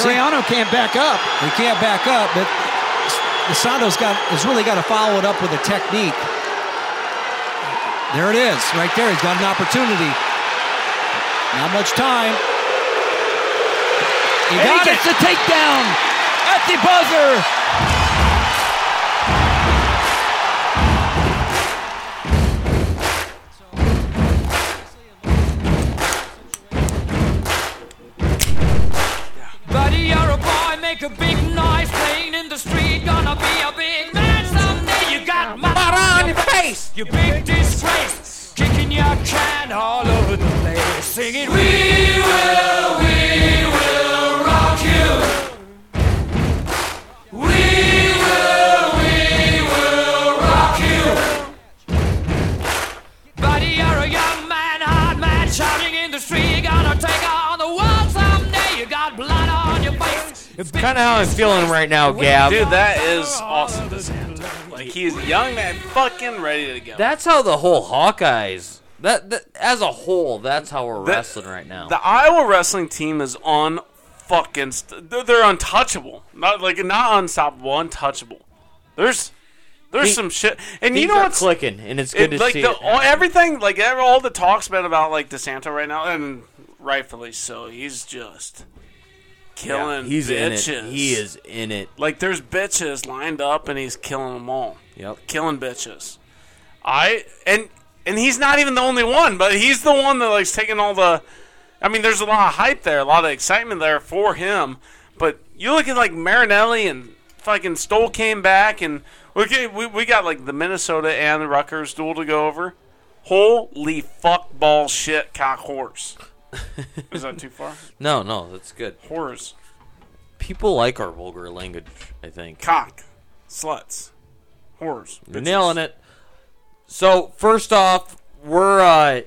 Soriano can't back up. He can't back up, but DeSanto's has really got to follow it up with a technique. There it is, right there. He's got an opportunity. Not much time. He gets the takedown at the buzzer. Buddy, you're a boy, make a big noise, playing in the street, gonna be a big man someday. You got my butt on your face, you big disgrace, kicking your can all over the place, singing, we will rock you. It's kind of how I'm feeling right now, Gab. Dude, that is awesome, DeSanto. Like, he's young and fucking ready to go. That's how the whole Hawkeyes, that as a whole, that's how we're wrestling right now. The Iowa wrestling team is on fucking, they're untouchable. Not unstoppable, untouchable. There's some shit, and you know what's clicking, and it's good to see it. Everything, like all the talk's been about like DeSanto right now, and rightfully so. He's just killing bitches. In it. He is in it. Like, there's bitches lined up, and he's killing them all. Yep. Killing bitches. And he's not even the only one, but he's the one that likes taking all the – I mean, there's a lot of hype there, a lot of excitement there for him. But you look at, like, Marinelli and fucking Stoll came back, and we got, like, the Minnesota and the Rutgers duel to go over. Holy fuck ball shit cock horse. Is that too far? No, that's good. Horrors. People like our vulgar language, I think. Cock. Sluts. Horrors. Bitches. Nailing it. So, first off, you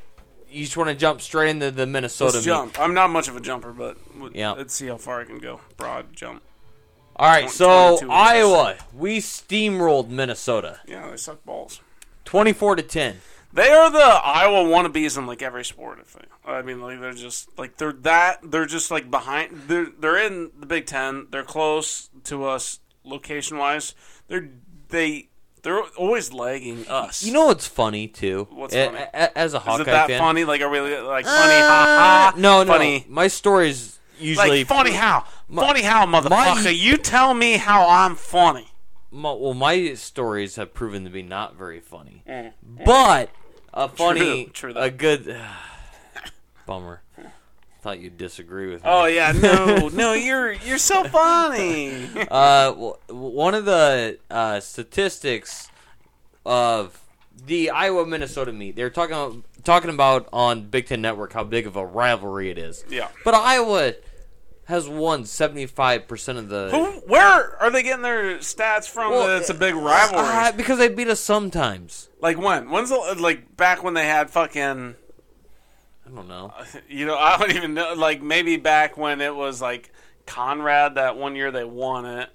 just want to jump straight into the Minnesota meet. Jump. I'm not much of a jumper, but let's see how far I can go. Broad jump. All right, so Iowa, we steamrolled Minnesota. Yeah, they suck balls. 24-10. They are the Iowa wannabes in like every sport. I mean, like they're just like behind. They're in the Big Ten. They're close to us location wise. They're always lagging us. You know what's funny too? What's funny? As a Hawkeye fan, is it that funny? Like, are we like funny? Ha ha. No, funny. My story's usually like funny. How funny? How motherfucker? You tell me how I'm funny. My stories have proven to be not very funny, but. A good bummer. Thought you'd disagree with me. Oh yeah, no, you're so funny. One of the statistics of the Iowa-Minnesota meet, they're talking about on Big Ten Network how big of a rivalry it is. Yeah, but Iowa has won 75% of the. Where are they getting their stats from? That it's a big rivalry because they beat us sometimes. Like when? When's the back when they had fucking? I don't know. I don't even know. Like maybe back when it was like Conrad that one year they won it.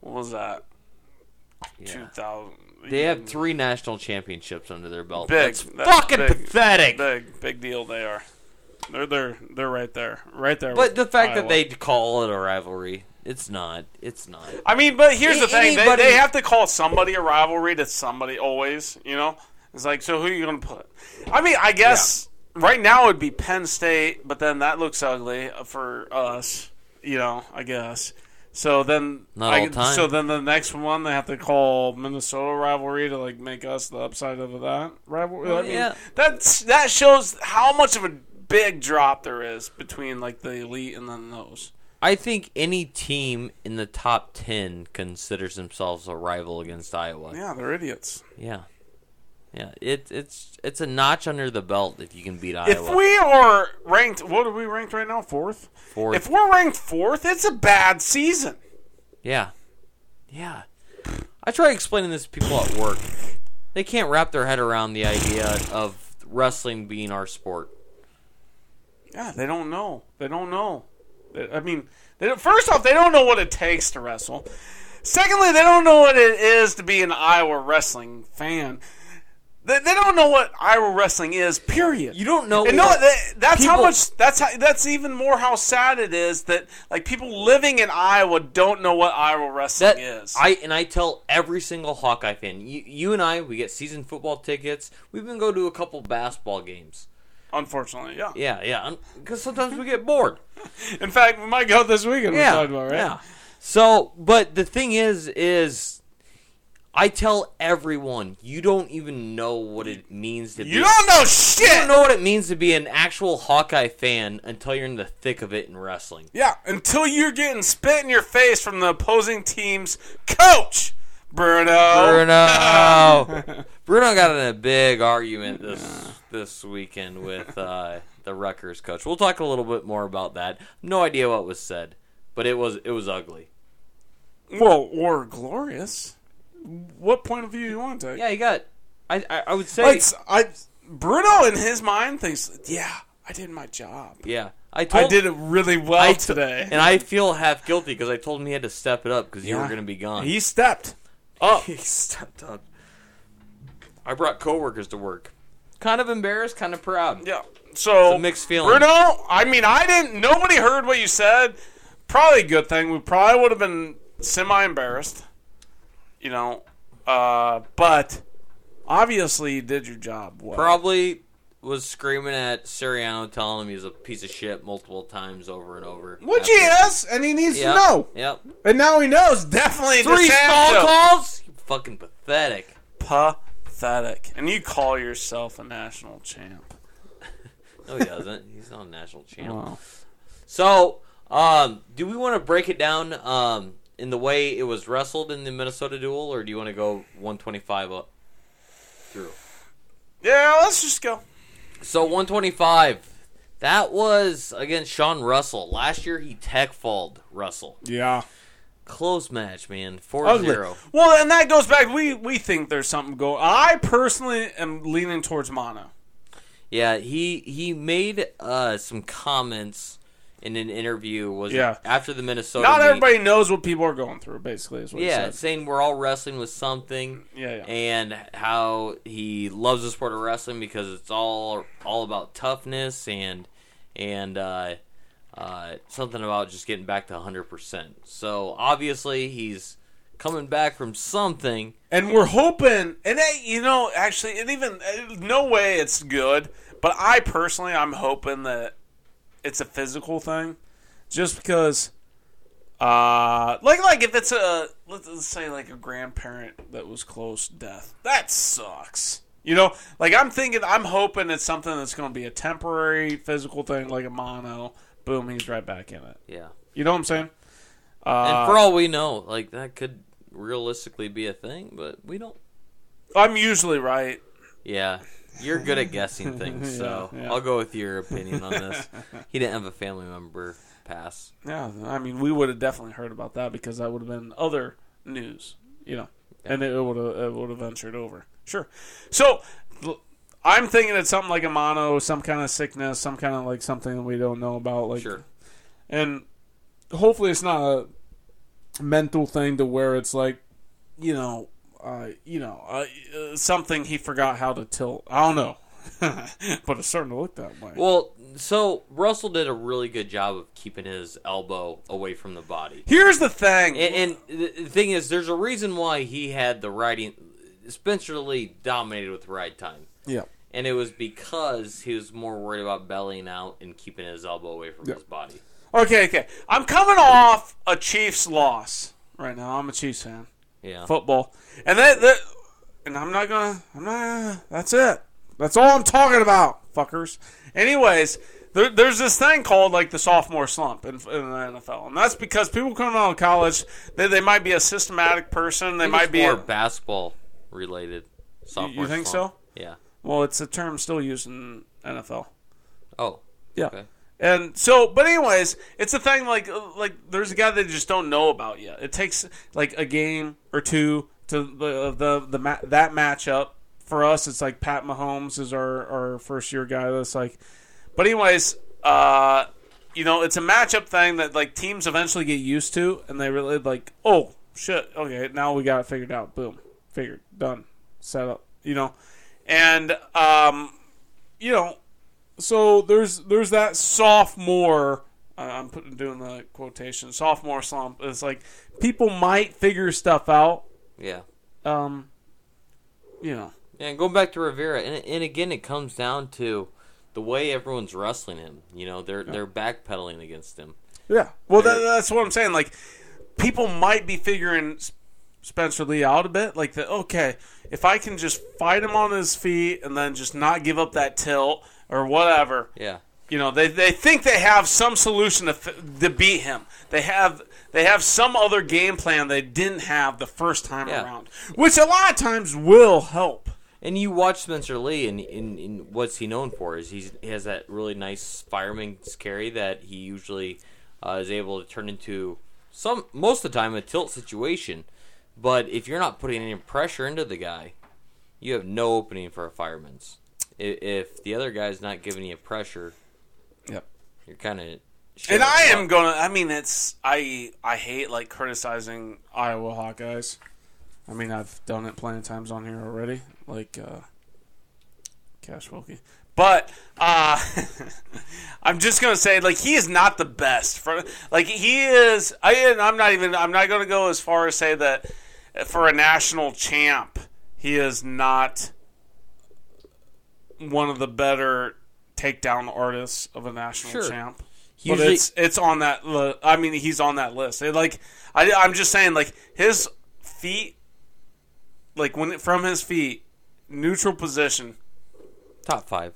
What was that? 2000. They have 3 national championships under their belt. Big. That's fucking pathetic. Big deal. They are. They're right there. Right there. But the fact that they call it a rivalry, it's not. I mean, but here's the thing. They have to call somebody a rivalry to somebody always, you know? It's like, so who are you going to put? I mean, I guess right now it would be Penn State, but then that looks ugly for us, you know, I guess. So then the next one they have to call Minnesota rivalry to like make us the upside of that rivalry. Well, I mean, that shows how much of a big drop there is between like the elite and then those. I think any team in the top 10 considers themselves a rival against Iowa. Yeah, they're idiots. Yeah. It's a notch under the belt if you can beat Iowa. If we are ranked, what are we ranked right now? Fourth. If we're ranked fourth, it's a bad season. Yeah. I try explaining this to people at work. They can't wrap their head around the idea of wrestling being our sport. Yeah, they don't know. I mean, first off, they don't know what it takes to wrestle. Secondly, they don't know what it is to be an Iowa wrestling fan. They don't know what Iowa wrestling is, period. You don't know. And no, that's even more how sad it is that like people living in Iowa don't know what Iowa wrestling is. I tell every single Hawkeye fan, you and I, we get season football tickets. We even go to a couple basketball games. Unfortunately, yeah. Yeah, yeah, because sometimes we get bored. In fact, we might go this weekend. Yeah, we're talking about, right? Yeah. So, but the thing is I tell everyone, you don't even know what it means to be. You don't know shit! You don't know what it means to be an actual Hawkeye fan until you're in the thick of it in wrestling. Yeah, until you're getting spit in your face from the opposing team's coach, Bruno. Bruno got in a big argument this weekend with the Rutgers coach. We'll talk a little bit more about that. No idea what was said, but it was ugly. Well, or glorious. What point of view do you want to take? Yeah, you got. I would say Bruno in his mind thinks, yeah, I did my job. Yeah, I did it really well today, and I feel half guilty because I told him he had to step it up because you were going to be gone. He stepped up. I brought coworkers to work. Kind of embarrassed, kind of proud. Yeah, so mixed feelings. Bruno, I mean, I didn't. Nobody heard what you said. Probably a good thing. We probably would have been semi-embarrassed. You know, but obviously you did your job well. Probably was screaming at Sirianni, telling him he was a piece of shit multiple times over and over. Which he is, and he needs to know. Yep. And now he knows, definitely. 3 Stoll calls? You're fucking pathetic. Pathetic. And you call yourself a national champ. No, he doesn't. He's not a national champ. Wow. So, do we want to break it down? In the way it was wrestled in the Minnesota duel, or do you want to go 125 up through? Yeah, let's just go. So 125, that was against Sean Russell. Last year he tech-falled Russell. Yeah. Close match, man. 4-0. Well, and that goes back. We think there's something going. I personally am leaning towards Mono. Yeah, he made some comments in an interview after the Minnesota Not everybody knows what people are going through, basically, is what he said. Yeah, saying we're all wrestling with something. Yeah. And how he loves the sport of wrestling because it's all about toughness and something about just getting back to 100%. So, obviously, he's coming back from something. And we're hoping, and no way it's good, but I personally, I'm hoping that it's a physical thing, just because, like if it's let's say like a grandparent that was close to death, that sucks. You know, like I'm hoping it's something that's going to be a temporary physical thing, like a mono. Boom, he's right back in it. Yeah, you know what I'm saying. And for all we know, like that could realistically be a thing, but we don't. I'm usually right. Yeah. You're good at guessing things, so yeah. I'll go with your opinion on this. He didn't have a family member pass. Yeah, I mean, we would have definitely heard about that because that would have been other news, you know, and it would have ventured over. Sure. So I'm thinking it's something like a mono, some kind of sickness, some kind of like something that we don't know about. Like, sure. And hopefully it's not a mental thing to where it's like, something he forgot how to tilt. I don't know, but it's starting to look that way. Well, so Russell did a really good job of keeping his elbow away from the body. Here's the thing, and the thing is, there's a reason why he had the riding. Spencer Lee dominated with ride time. Yeah, and it was because he was more worried about bellying out and keeping his elbow away from his body. Okay. I'm coming off a Chiefs loss right now. I'm a Chiefs fan. Yeah. Football. And I'm not gonna that's it. That's all I'm talking about, fuckers. Anyways, there's this thing called like the sophomore slump in the NFL. And that's because people coming out of college, they might be a systematic person, they might be more basketball related sophomore slump. You think so? Yeah. Well, it's a term still used in NFL. Oh. Yeah. Okay. And so, but anyways, it's a thing like there's a guy they just don't know about yet. It takes like a game or two to that matchup. For us, it's like Pat Mahomes is our first year guy. That's like, but anyways, it's a matchup thing that like teams eventually get used to, and they really like, oh shit, okay, now we got it figured out. Boom, figured, done, set up. And, you know, so there's that sophomore, I'm doing the quotation, sophomore slump. It's like people might figure stuff out. Yeah. You know. Yeah, and going back to Rivera, and again, it comes down to the way everyone's wrestling him. You know, they're backpedaling against him. Yeah. Well, that's what I'm saying. Like, people might be figuring Spencer Lee out a bit. Like, okay, if I can just fight him on his feet and then just not give up that tilt or whatever. Yeah. You know, they think they have some solution to beat him. They have some other game plan they didn't have the first time around, which a lot of times will help. And you watch Spencer Lee, and what's he known for? Is he has that really nice fireman's carry that he usually is able to turn into most of the time a tilt situation. But if you're not putting any pressure into the guy, you have no opening for a fireman's. If the other guy's not giving you pressure, yep, you're kind of. And I am gonna. I mean, it's I hate like criticizing Iowa Hawkeyes. I mean, I've done it plenty of times on here already, like Cash Wilcke. But I'm just gonna say, like, he is not the best. Like, he is. I'm not gonna go as far as say that for a national champ, he is not one of the better takedown artists of a national champ. Usually, but it's on that. I mean, he's on that list. Like, I'm just saying, like, his feet. Like, from his feet, neutral position. Top five.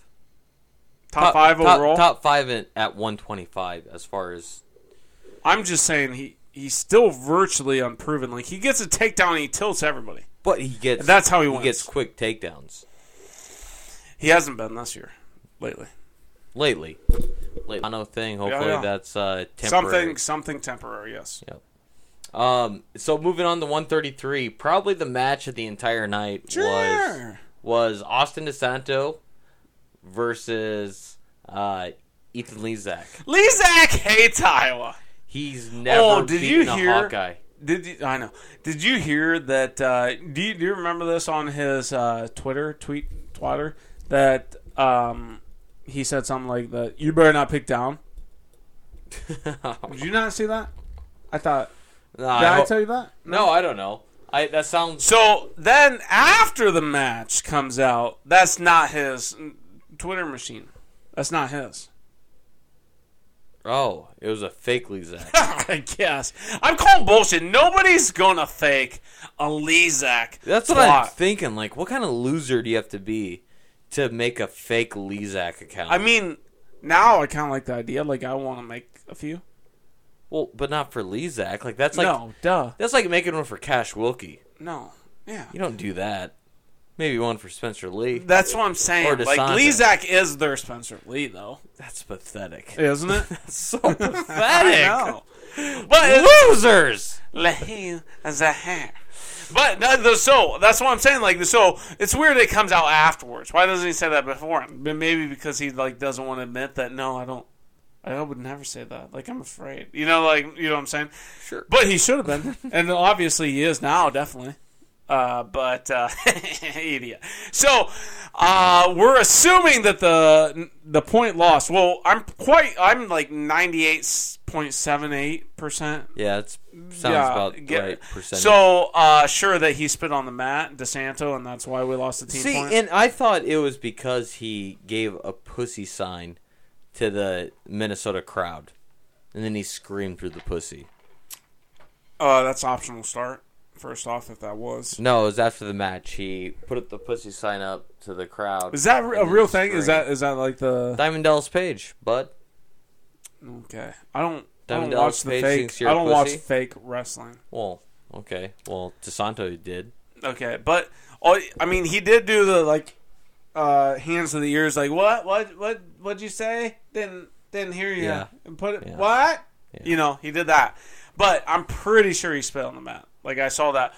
Top five overall? Top five at 125 as far as... I'm just saying he's still virtually unproven. Like, he gets a takedown and he tilts everybody. But he gets... And that's how he wins. He gets quick takedowns. He hasn't been this year. Lately. I know thing. Hopefully that's temporary. Something temporary, yes. Yep. So moving on to 133, probably the match of the entire night was Austin DeSanto versus Ethan Lizak. Lizak hates Iowa. He's never beaten a Hawkeye. I know. Did you hear that? Do you remember this on his Twitter twatter that he said something like that? You better not pick down. Did you not see that? I thought. Nah, did I tell you that? No, I don't know. That sounds... So, then after the match comes out, that's not his Twitter machine. That's not his. Oh, it was a fake Lizak. I guess. I'm calling bullshit. Nobody's going to fake a Lizak. That's what I'm thinking. Like, what kind of loser do you have to be to make a fake Lizak account? I mean, now I kind of like the idea. Like, I want to make a few. Well, but not for Lizak. Like, that's like... No, duh. That's like making one for Cash Wilcke. No, yeah. You don't do that. Maybe one for Spencer Lee. That's what I'm saying. Or DeSanto. Like, Lizak is their Spencer Lee, though. That's pathetic. Isn't it? That's so pathetic. I know. But losers! But, so, that's what I'm saying. Like, so, it's weird it comes out afterwards. Why doesn't he say that before? Maybe because he, like, doesn't want to admit that, no, I would never say that. Like, I'm afraid. You know what I'm saying? Sure. But he should have been. And obviously he is now, definitely. But idiot. So, we're assuming that the point loss. Well, I'm like 98.78%. Yeah, it sounds about right percentage. So, sure that he spit on the mat, DeSanto, and that's why we lost the team point. And I thought it was because he gave a pussy sign to the Minnesota crowd, and then he screamed through the pussy. That's optional start, first off, if that was. No, it was after the match. He put up the pussy sign up to the crowd. Is that a real thing? Screamed. Is that like the... Diamond Dallas Page, bud. Okay. I don't watch fake wrestling. Well, okay. Well, DeSanto did. Okay, but, I mean, he did do the, like... hands to the ears, like, what'd you say? Didn't hear you. Yeah. And put it, what? Yeah. You know, he did that. But I'm pretty sure he spit on the mat. Like, I saw that,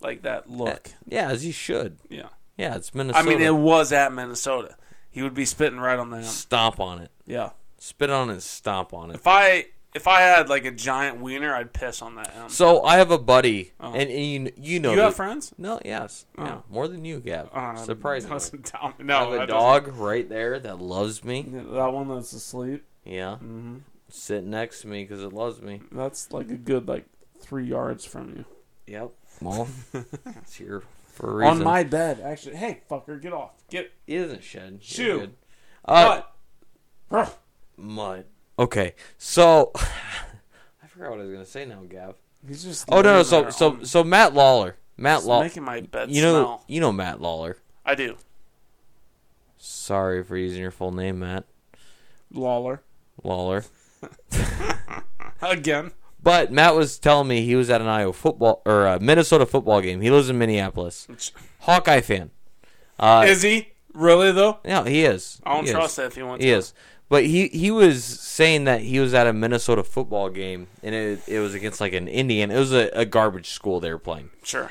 like, that look. Yeah, as he should. Yeah. Yeah, it's Minnesota. I mean, it was at Minnesota. He would be spitting right on the... Stomp on it. Yeah. Spit on it and stomp on it. If I If I had like a giant wiener, I'd piss on that M. So I have a buddy, and you know, you have friends? No, yes, yeah, more than you, Gab. Surprisingly, no, I have a dog right there that loves me. That one that's asleep. Yeah, mm-hmm. Sitting next to me because it loves me. That's like a good 3 yards from you. Yep, well, it's here for a reason. On my bed, actually. Hey, fucker, get off! Get. He doesn't shed. Shoot. Mud. Okay, so I forgot what I was going to say now, Gav. He's just so Matt Lawler. Matt Lawler. Making my bed smell. You know Matt Lawler. I do. Sorry for using your full name, Matt. Lawler. Again. But Matt was telling me he was at an Minnesota football game. He lives in Minneapolis. Hawkeye fan. Is he? Really, though? Yeah, he is. I don't trust that if he wants to. He is. But he was saying that he was at a Minnesota football game, and it was against an Indian. It was a garbage school they were playing. Sure.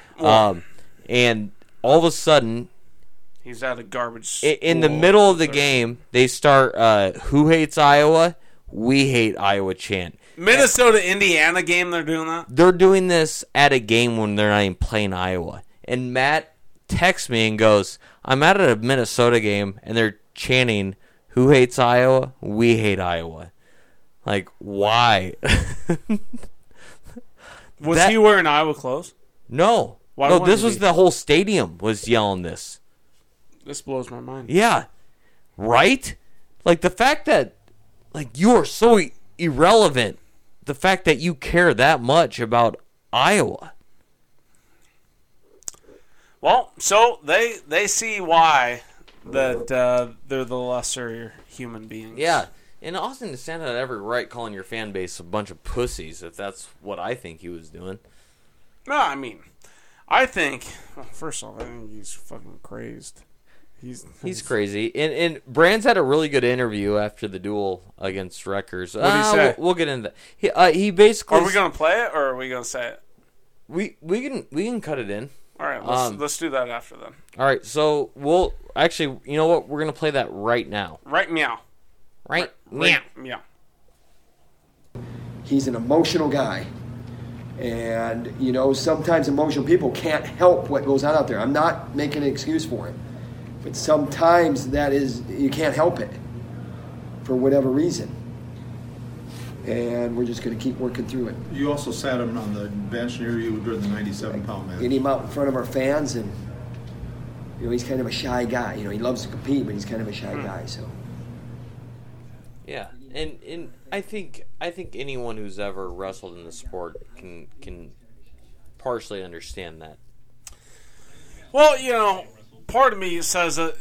And all of a sudden, he's at a garbage school. In the middle of the game, they start, who hates Iowa? We hate Iowa chant. Minnesota-Indiana game, they're doing that? They're doing this at a game when they're not even playing Iowa. And Matt texts me and goes, I'm at a Minnesota game, and they're chanting, who hates Iowa? We hate Iowa. Like, why? Was he wearing Iowa clothes? No. No, this was the whole stadium was yelling this. This blows my mind. Yeah. Right? The fact that, you are so irrelevant. The fact that you care that much about Iowa. Well, so they see why. That they're the lesser human beings. Yeah. And Austin DeSanto had every right calling your fan base a bunch of pussies, if that's what I think he was doing. No, I mean, first of all, I think he's fucking crazed. He's crazy. And Brands had a really good interview after the duel against Rutgers. What did he say? We'll get into that. He basically... Are we going to play it, or are we going to say it? We can cut it in. All right, let's do that after then. All right, so we'll actually, you know what? We're going to play that right now. Right meow. Right meow. He's an emotional guy. And, sometimes emotional people can't help what goes on out there. I'm not making an excuse for him. But sometimes you can't help it for whatever reason. And we're just going to keep working through it. You also sat him on the bench near you during the 97-pound match. Get him out in front of our fans, and he's kind of a shy guy. He loves to compete, but he's kind of a shy guy. So, yeah, and I think anyone who's ever wrestled in the sport can partially understand that. Well, part of me says that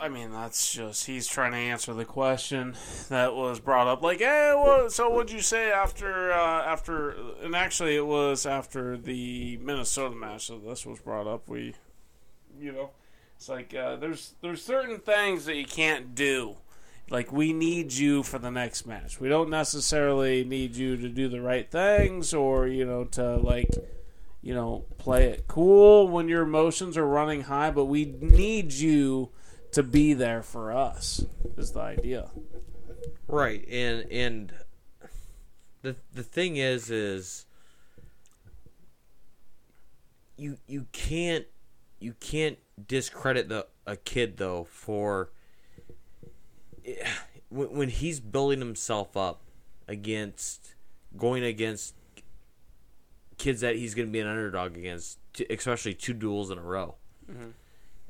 that's just, he's trying to answer the question that was brought up. So what'd you say after, and actually it was after the Minnesota match that this was brought up. We, it's there's certain things that you can't do. We need you for the next match. We don't necessarily need you to do the right things or, to play it cool when your emotions are running high, but we need you to be there for us is the idea, right? And the thing is you can't discredit a kid though for when he's building himself up against kids that he's going to be an underdog against, especially two duels in a row.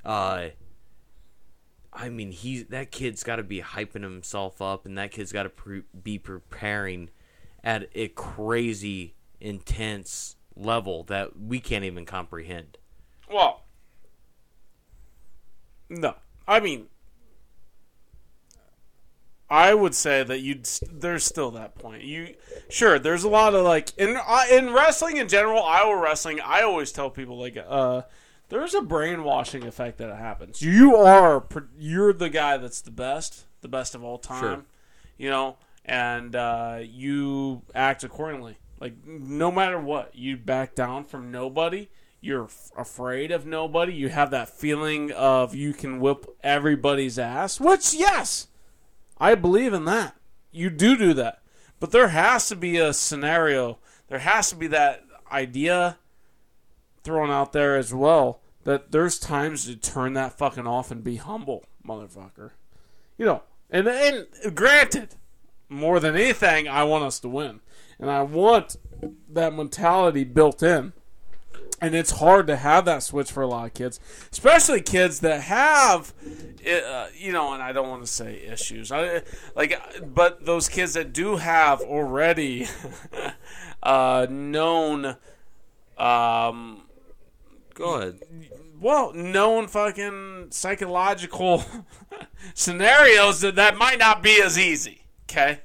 Mm-hmm. That kid's got to be hyping himself up, and that kid's got to be preparing at a crazy, intense level that we can't even comprehend. Well, no. I would say that there's still that point. There's a lot of, in wrestling in general, Iowa wrestling, I always tell people, there's a brainwashing effect that happens. You're the guy that's the best of all time, sure. And you act accordingly. No matter what, you back down from nobody. You're afraid of nobody. You have that feeling of you can whip everybody's ass, which, yes, I believe in that. You do that. But there has to be a scenario. There has to be that idea thrown out there as well that there's times to turn that fucking off and be humble, motherfucker. You know, and granted, more than anything, I want us to win. And I want that mentality built in. And it's hard to have that switch for a lot of kids, especially kids that have, you know, and I don't want to say issues. But those kids that do have already known. Go ahead. Well, known fucking psychological scenarios that might not be as easy. Okay?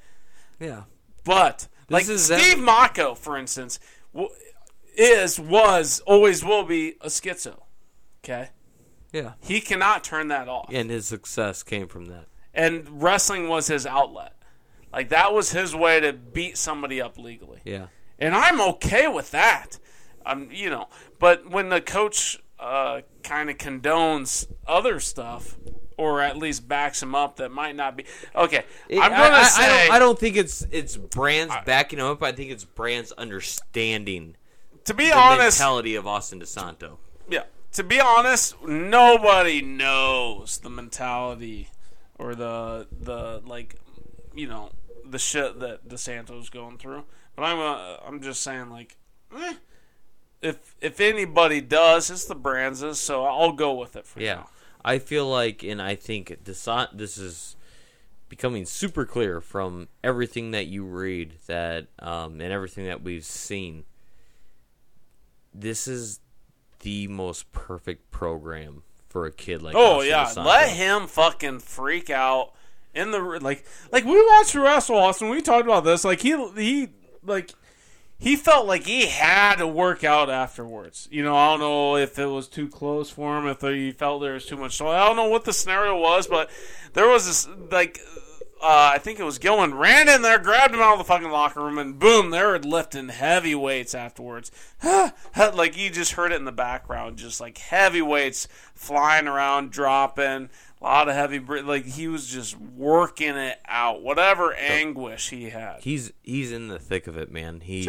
Yeah. But, like, Steve Mocco, for instance, always will be a schizo. Okay? Yeah. He cannot turn that off. And his success came from that. And wrestling was his outlet. Like, that was his way to beat somebody up legally. Yeah. And I'm okay with that. You know, but when the coach kind of condones other stuff, or at least backs him up, that might not be okay. I don't think it's Brand's backing him up. I think it's Brand's understanding. To be honest, the mentality of Austin DeSanto. Yeah. To be honest, nobody knows the mentality or the like, you know, the shit that DeSanto's going through. But I'm just saying, like, If anybody does, it's the Branzes, so I'll go with it for now. I feel like, and I think this is becoming super clear from everything that you read that and everything that we've seen. This is the most perfect program for a kid like DeSanto. Let him fucking freak out in the like we watched wrestle, Austin. We talked about this. Like he He felt like he had to work out afterwards. You know, I don't know if it was too close for him, if he felt there was too much. So I don't know what the scenario was, but there was this, I think it was Gilman, ran in there, grabbed him out of the fucking locker room, and boom, they were lifting heavy weights afterwards. Like, you just heard it in the background, just like heavy weights flying around, dropping, a lot of heavy, like he was just working it out, whatever anguish he had. He's in the thick of it, man. He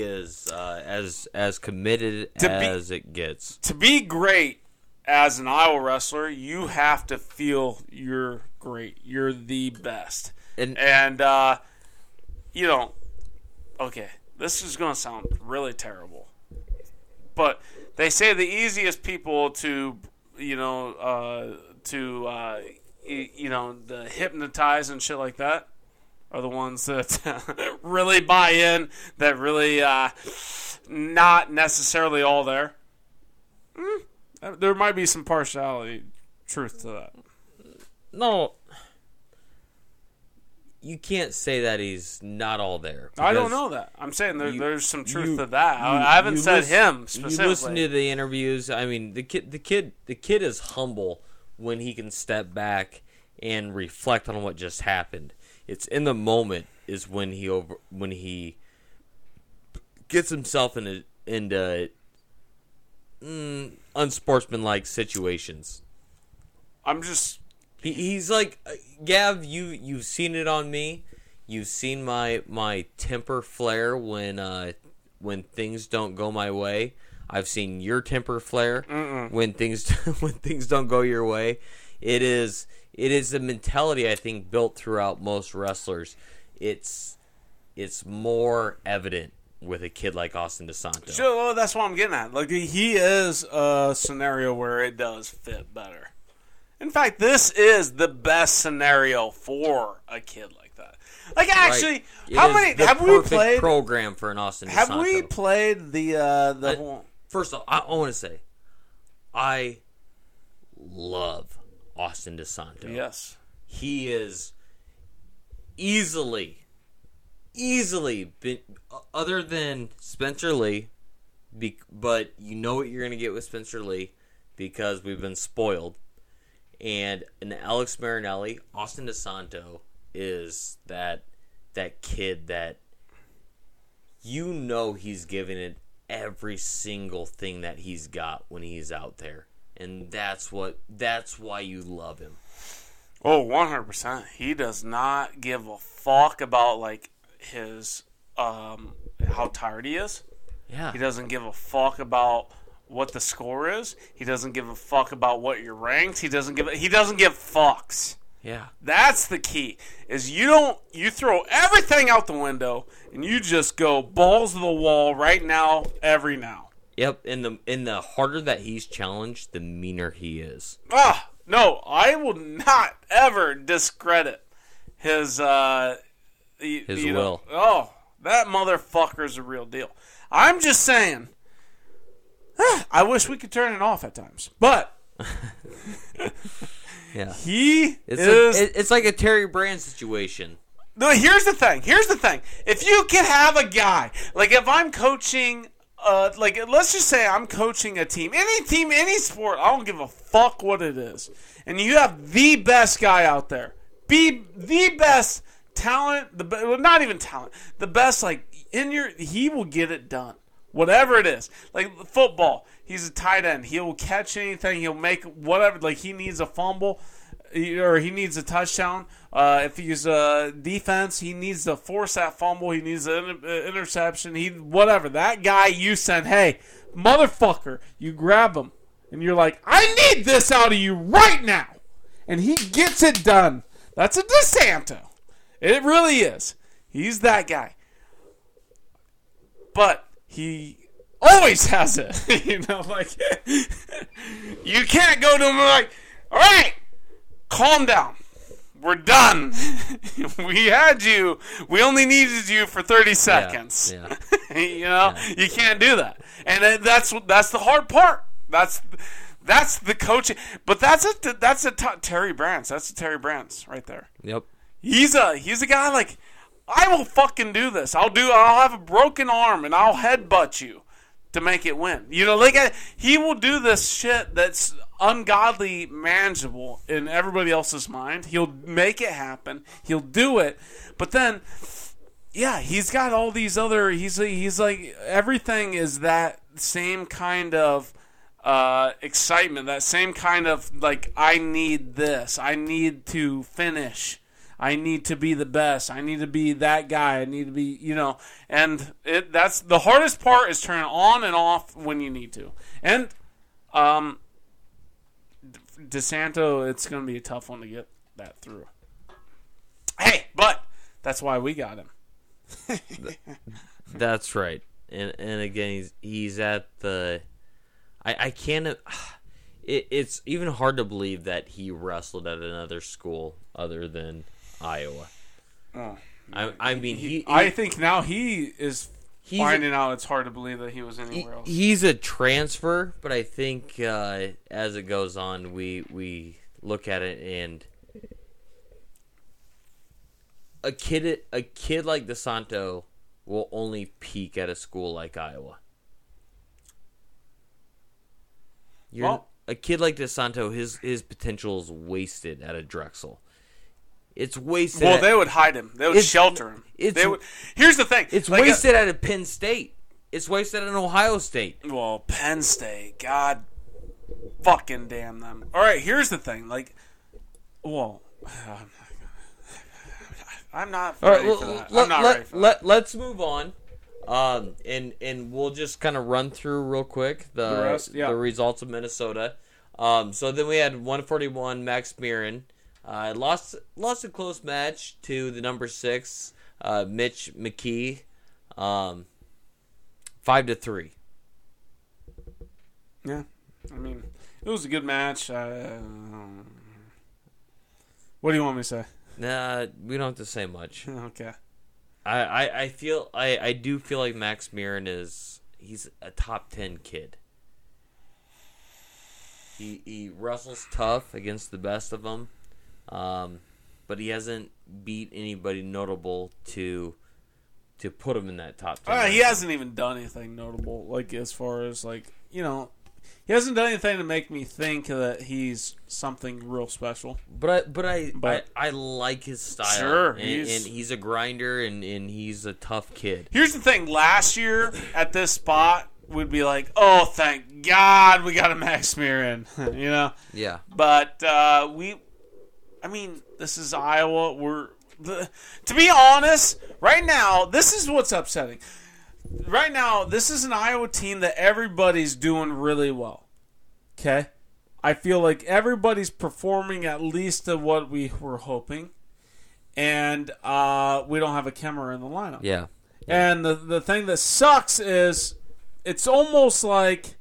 is as committed as it gets. To be great as an Iowa wrestler, you have to feel you're great. You're the best. And you know, okay, this is going to sound really terrible, but they say the easiest people to hypnotize and shit like that are the ones that really buy in, that really not necessarily all there. There might be some partiality truth to that. No, you can't say that he's not all there. I don't know that. I'm saying there's some truth to that. I haven't said him specifically. You listen to the interviews. I mean, the kid is humble when he can step back and reflect on what just happened. It's in the moment is when he gets himself into unsportsmanlike situations. I'm just. He's like, Gav, you've seen it on me. You've seen my temper flare when things don't go my way. I've seen your temper flare when things don't go your way. It is the mentality I think built throughout most wrestlers. It's more evident with a kid like Austin DeSanto. Sure, well, that's what I'm getting at. Like, he is a scenario where it does fit better. In fact, this is the best scenario for a kid like that. Like, actually, right. How many have we played? Program for an Austin DeSanto. Have we played the whole? First off, I want to say, I love Austin DeSanto. Yes, he is easily been, other than Spencer Lee, but you know what you're going to get with Spencer Lee because we've been spoiled. And an Alex Marinelli, Austin DeSanto is that kid that you know he's giving it every single thing that he's got when he's out there, and that's why you love him. Oh, 100%. He does not give a fuck about, like, his how tired he is. Yeah. He doesn't give a fuck about what the score is. He doesn't give a fuck about what you're ranked. He doesn't give fucks. Yeah. That's the key. Is you throw everything out the window and you just go balls to the wall right now, every now. Yep, and the harder that he's challenged, the meaner he is. Ah, no, I will not ever discredit his will. Know, that motherfucker's a real deal. I'm just saying, I wish we could turn it off at times, but yeah, it's like a Terry Brand situation. No, here's the thing. If you can have a guy, like if I'm coaching, let's just say I'm coaching a team, any sport, I don't give a fuck what it is, and you have the best guy out there, be the best talent, not even talent, the best like in your, he will get it done. Whatever it is. Like football, he's a tight end. He'll catch anything. He'll make whatever. Like he needs a fumble or he needs a touchdown. If he's a defense, he needs to force that fumble. He needs an interception. Whatever. That guy you send, hey, motherfucker, you grab him. And you're like, I need this out of you right now. And he gets it done. That's a DeSanto. It really is. He's that guy. But he always has it, you know, like, you can't go to him and like, all right, calm down. We're done. We had you. We only needed you for 30 seconds. Yeah. You know, you can't do that. And that's the hard part. That's the coaching. But Terry Brandt's. That's a Terry Brandt's right there. Yep. He's a guy like, I will fucking do this. I'll have a broken arm and I'll headbutt you to make it win. You know, like he will do this shit that's ungodly manageable in everybody else's mind. He'll make it happen. He'll do it. But then, yeah, he's got all these other. He's like everything is that same kind of excitement. That same kind of like I need this. I need to finish. I need to be the best. I need to be that guy. I need to be, you know. And that's the hardest part is turn on and off when you need to. And DeSanto, it's going to be a tough one to get that through. Hey, but that's why we got him. That's right. And again, he's at the – I can't – It's even hard to believe that he wrestled at another school other than Iowa. Oh, I mean, he. I think now he's finding out it's hard to believe that he was anywhere else. He's a transfer, but I think as it goes on, we look at it and a kid like DeSanto will only peak at a school like Iowa. A kid like DeSanto, his potential is wasted at a Drexel. It's wasted. Well, they would hide him. They would shelter him. Here's the thing. It's like wasted at a Penn State. It's wasted at an Ohio State. Well, Penn State, God fucking damn them. All right, here's the thing. Like, well, I'm not ready for that. I'm not ready for that. Let's move on. And we'll just kind of run through real quick the rest, the results of Minnesota. So then we had 141 Max Mirren. Lost a close match to the number 6 Mitch McKee, 5-3. Yeah, I mean it was a good match. What do you want me to say? Nah, we don't have to say much. Okay. I do feel like Max Mirren he's a top 10 kid. He wrestles tough against the best of them, but he hasn't beat anybody notable to put him in that top 10. He hasn't even done anything notable, like as far as like you know, he hasn't done anything to make me think that he's something real special. But I like his style. Sure, he's a grinder and he's a tough kid. Here's the thing: last year at this spot, we'd be like, "Oh, thank God, we got a Max Mirren," you know. Yeah. But I mean, this is Iowa. We're to be honest, right now, this is what's upsetting. Right now, this is an Iowa team that everybody's doing really well. Okay? I feel like everybody's performing at least to what we were hoping. And we don't have a Kemmerer in the lineup. Yeah. And the thing that sucks is it's almost like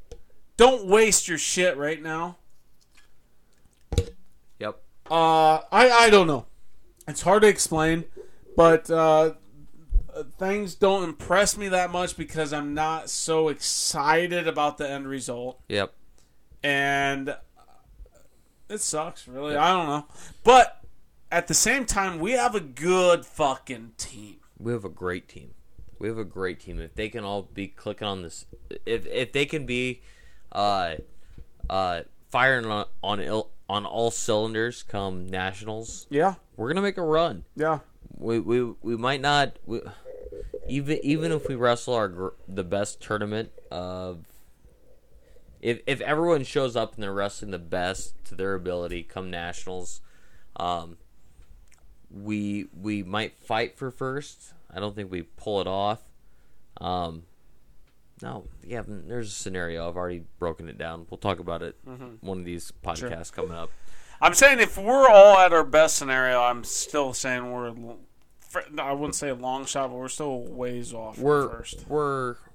don't waste your shit right now. Yep. I don't know. It's hard to explain, but things don't impress me that much because I'm not so excited about the end result. Yep. And it sucks, really. Yep. I don't know. But at the same time, we have a good fucking team. We have a great team. We have a great team. If they can all be clicking on this, if they can be firing on all cylinders come nationals, yeah, we're gonna make a run. Yeah, we might not even if we wrestle the best tournament of if everyone shows up and they're wrestling the best to their ability come nationals, we might fight for first. I don't think we pull it off. There's a scenario. I've already broken it down. We'll talk about it one of these podcasts coming up. I'm saying if we're all at our best scenario, I'm still saying I wouldn't say a long shot, but we're still a ways off from first.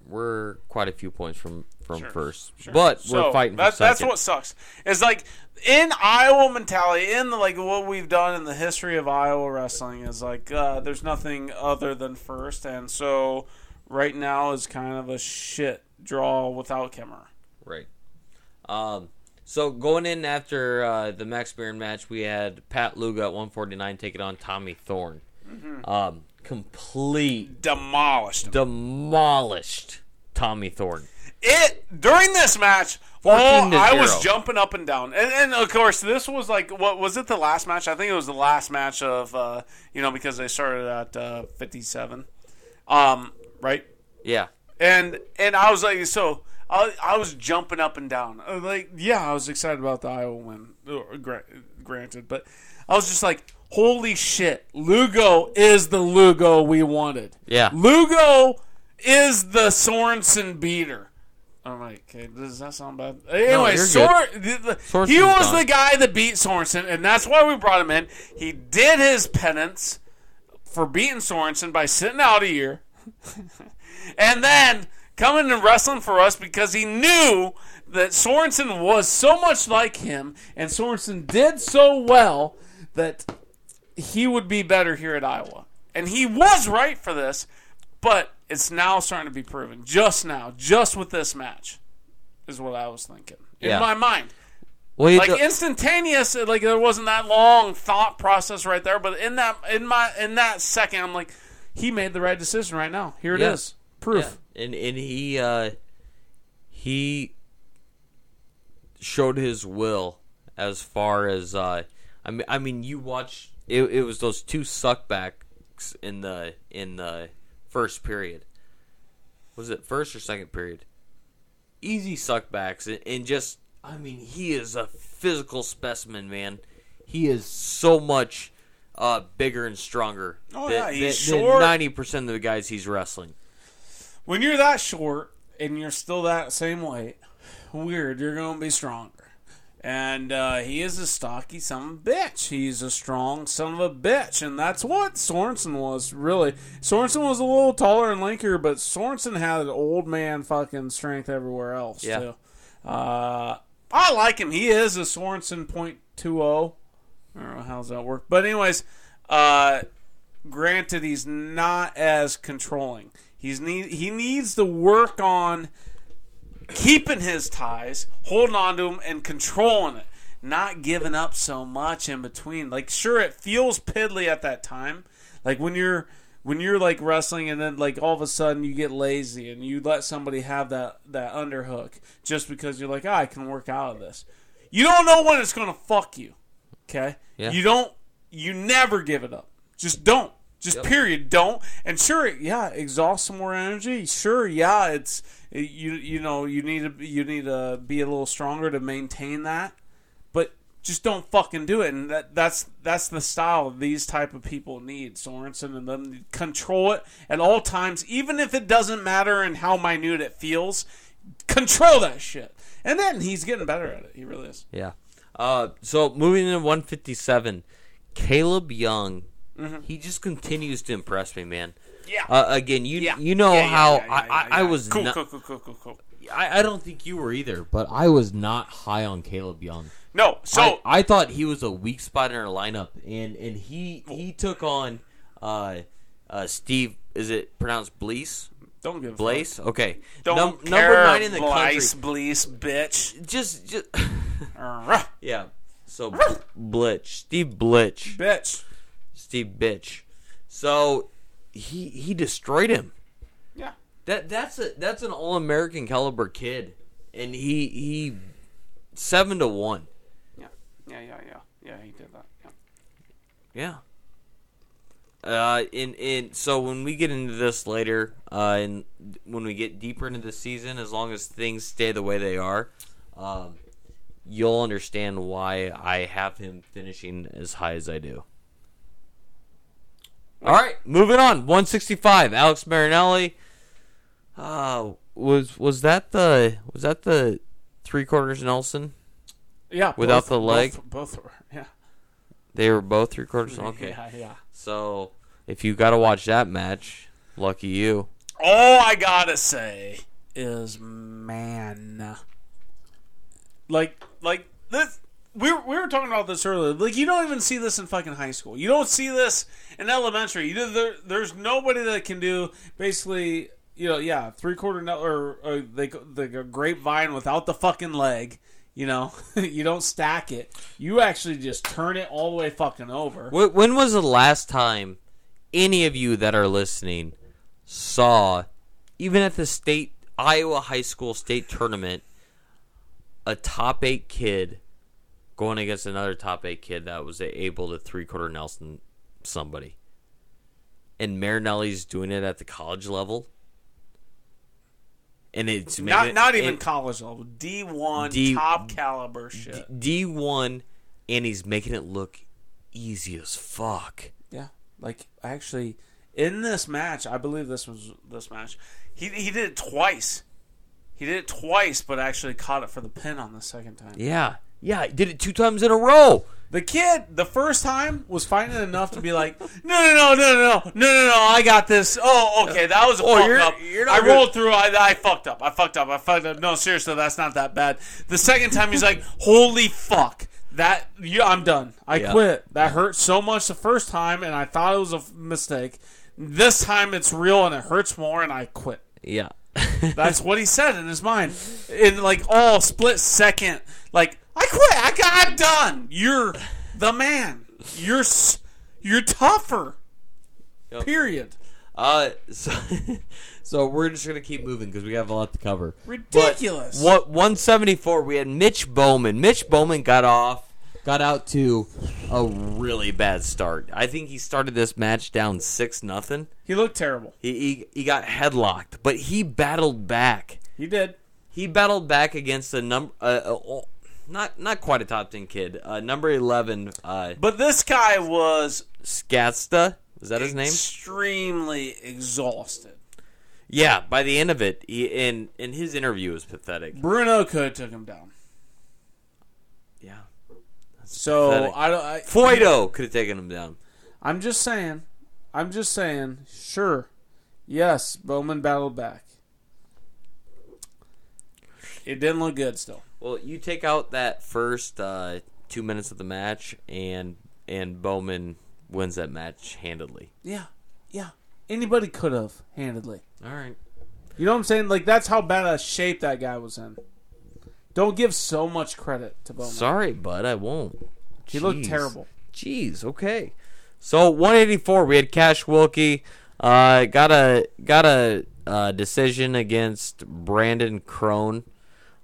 We're quite a few points from first. Sure. But we're fighting for second. That's what sucks. It's like in Iowa mentality, in what we've done in the history of Iowa wrestling is there's nothing other than first, and so right now is kind of a shit draw without Kemmerer. Right. So going in after the Max Mirren match, we had Pat Lugo at 149 taking on Tommy Thorn. Mm-hmm. Complete demolished Tommy Thorn. During this match, I was jumping up and down, and of course this was what was it? The last match? I think it was the last match of because they started at 57, right? Yeah. And I was like, so I was jumping up and down, I was excited about the Iowa win, granted, but I was just like, holy shit, Lugo is the Lugo we wanted. Yeah. Lugo is the Sorensen beater. I'm like, okay, does that sound bad? Anyway, no, he was the guy that beat Sorensen, and that's why we brought him in. He did his penance for beating Sorensen by sitting out a year and then coming and wrestling for us because he knew that Sorensen was so much like him, and Sorensen did so well that he would be better here at Iowa. And he was right for this, but it's now starting to be proven. Just now, just with this match, is what I was thinking. Yeah. In my mind. Well, instantaneous, there wasn't that long thought process right there, but in that second, I'm like, he made the right decision right now. Here it is. Proof. Yeah. And he showed his will as far as I mean you watched. It was those two suckbacks in the first period. Was it first or second period? Easy suckbacks, and just he is a physical specimen, man. He is so much bigger and stronger he's short. Than 90% of the guys he's wrestling. When you're that short and you're still that same weight, weird, you're gonna be stronger. And he is a stocky son of a bitch. He's a strong son of a bitch. And that's what Sorensen was, really. Sorensen was a little taller and lankier, but Sorensen had an old man fucking strength everywhere else, too. I like him. He is a Sorensen .20. I don't know how does that work. But anyways, granted, he's not as controlling. He needs to work on keeping his ties, holding on to them, and controlling it. Not giving up so much in between. Sure, it feels piddly at that time. When you're wrestling and then, all of a sudden you get lazy and you let somebody have that underhook just because you're like, I can work out of this. You don't know when it's going to fuck you, okay? Yeah. You never give it up. Just don't. Just period, don't. And sure, exhaust some more energy. Sure, it's you need to be a little stronger to maintain that. But just don't fucking do it. And that's the style these type of people need. Sorensen and them control it at all times, even if it doesn't matter and how minute it feels. Control that shit. And then he's getting better at it. He really is. Yeah. So moving into 157, Kaleb Young. Mm-hmm. He just continues to impress me, man. Yeah. Again, you know how I was not. Cool. I don't think you were either, but I was not high on Kaleb Young. No, so I thought he was a weak spot in our lineup, and he took on Steve. Is it pronounced Blease? Don't give a Blease. Fuck. Okay, don't care. Number 9 in the country. Blease, bitch. Just yeah. So Steve Blease. So he destroyed him. Yeah. That's an All-American caliber kid, and he 7-1. Yeah, he did that. Yeah. And so when we get into this later, and when we get deeper into the season, as long as things stay the way they are, you'll understand why I have him finishing as high as I do. All right, moving on. 165. Alex Marinelli. Was that the three quarters Nelson? Yeah, without the leg. Both were, yeah. They were both three quarters. Okay, yeah. So if you got to watch that match, lucky you. All I gotta say is, man, like this. We were talking about this earlier. Like, you don't even see this in fucking high school. You don't see this in elementary. You know, there's nobody that can do basically. You know, yeah, three-quarter or the grapevine without the fucking leg. You know, you don't stack it. You actually just turn it all the way fucking over. When was the last time any of you that are listening saw, even at the Iowa high school state tournament, a top-8 kid going against another top-8 kid that was able to three-quarter Nelson somebody? And Marinelli's doing it at the college level. And it's not even college level, D1 top caliber shit. D1, and he's making it look easy as fuck. Yeah, like actually in this match, I believe this match. He did it twice. He did it twice, but actually caught it for the pin on the second time. Yeah, he did it 2 times in a row. The kid, the first time, was finding enough to be like, no, I got this. Oh, okay, that was a fuck up. I rolled through, I fucked up. No, seriously, that's not that bad. The second time, he's like, holy fuck, I'm done. I quit. That hurt so much the first time, and I thought it was a mistake. This time, it's real, and it hurts more, and I quit. Yeah. That's what he said in his mind. In like, split second, like, I quit. I'm done. You're the man. You're tougher. Yep. Period. So we're just going to keep moving because we have a lot to cover. Ridiculous. But 174, we had Mitch Bowman. Mitch Bowman got out to a really bad start. I think he started this match down 6-0. He looked terrible. He got headlocked, but he battled back. He did. He battled back against a number... Not quite a top 10 kid. Number 11. But this guy was... Skatsta? Is that his name? Extremely exhausted. Yeah, by the end of it, in his interview was pathetic. Bruno could have took him down. Yeah. So, pathetic. Foydo could have taken him down. I'm just saying, sure. Yes, Bowman battled back. It didn't look good still. Well, you take out that first 2 minutes of the match, and Bowman wins that match handedly. Yeah. Anybody could have handedly. All right. You know what I'm saying? Like, that's how bad a shape that guy was in. Don't give so much credit to Bowman. Sorry, bud, I won't. He looked terrible. Jeez, okay. So 184, we had Cash Wilcke. Got a decision against Brandon Crone.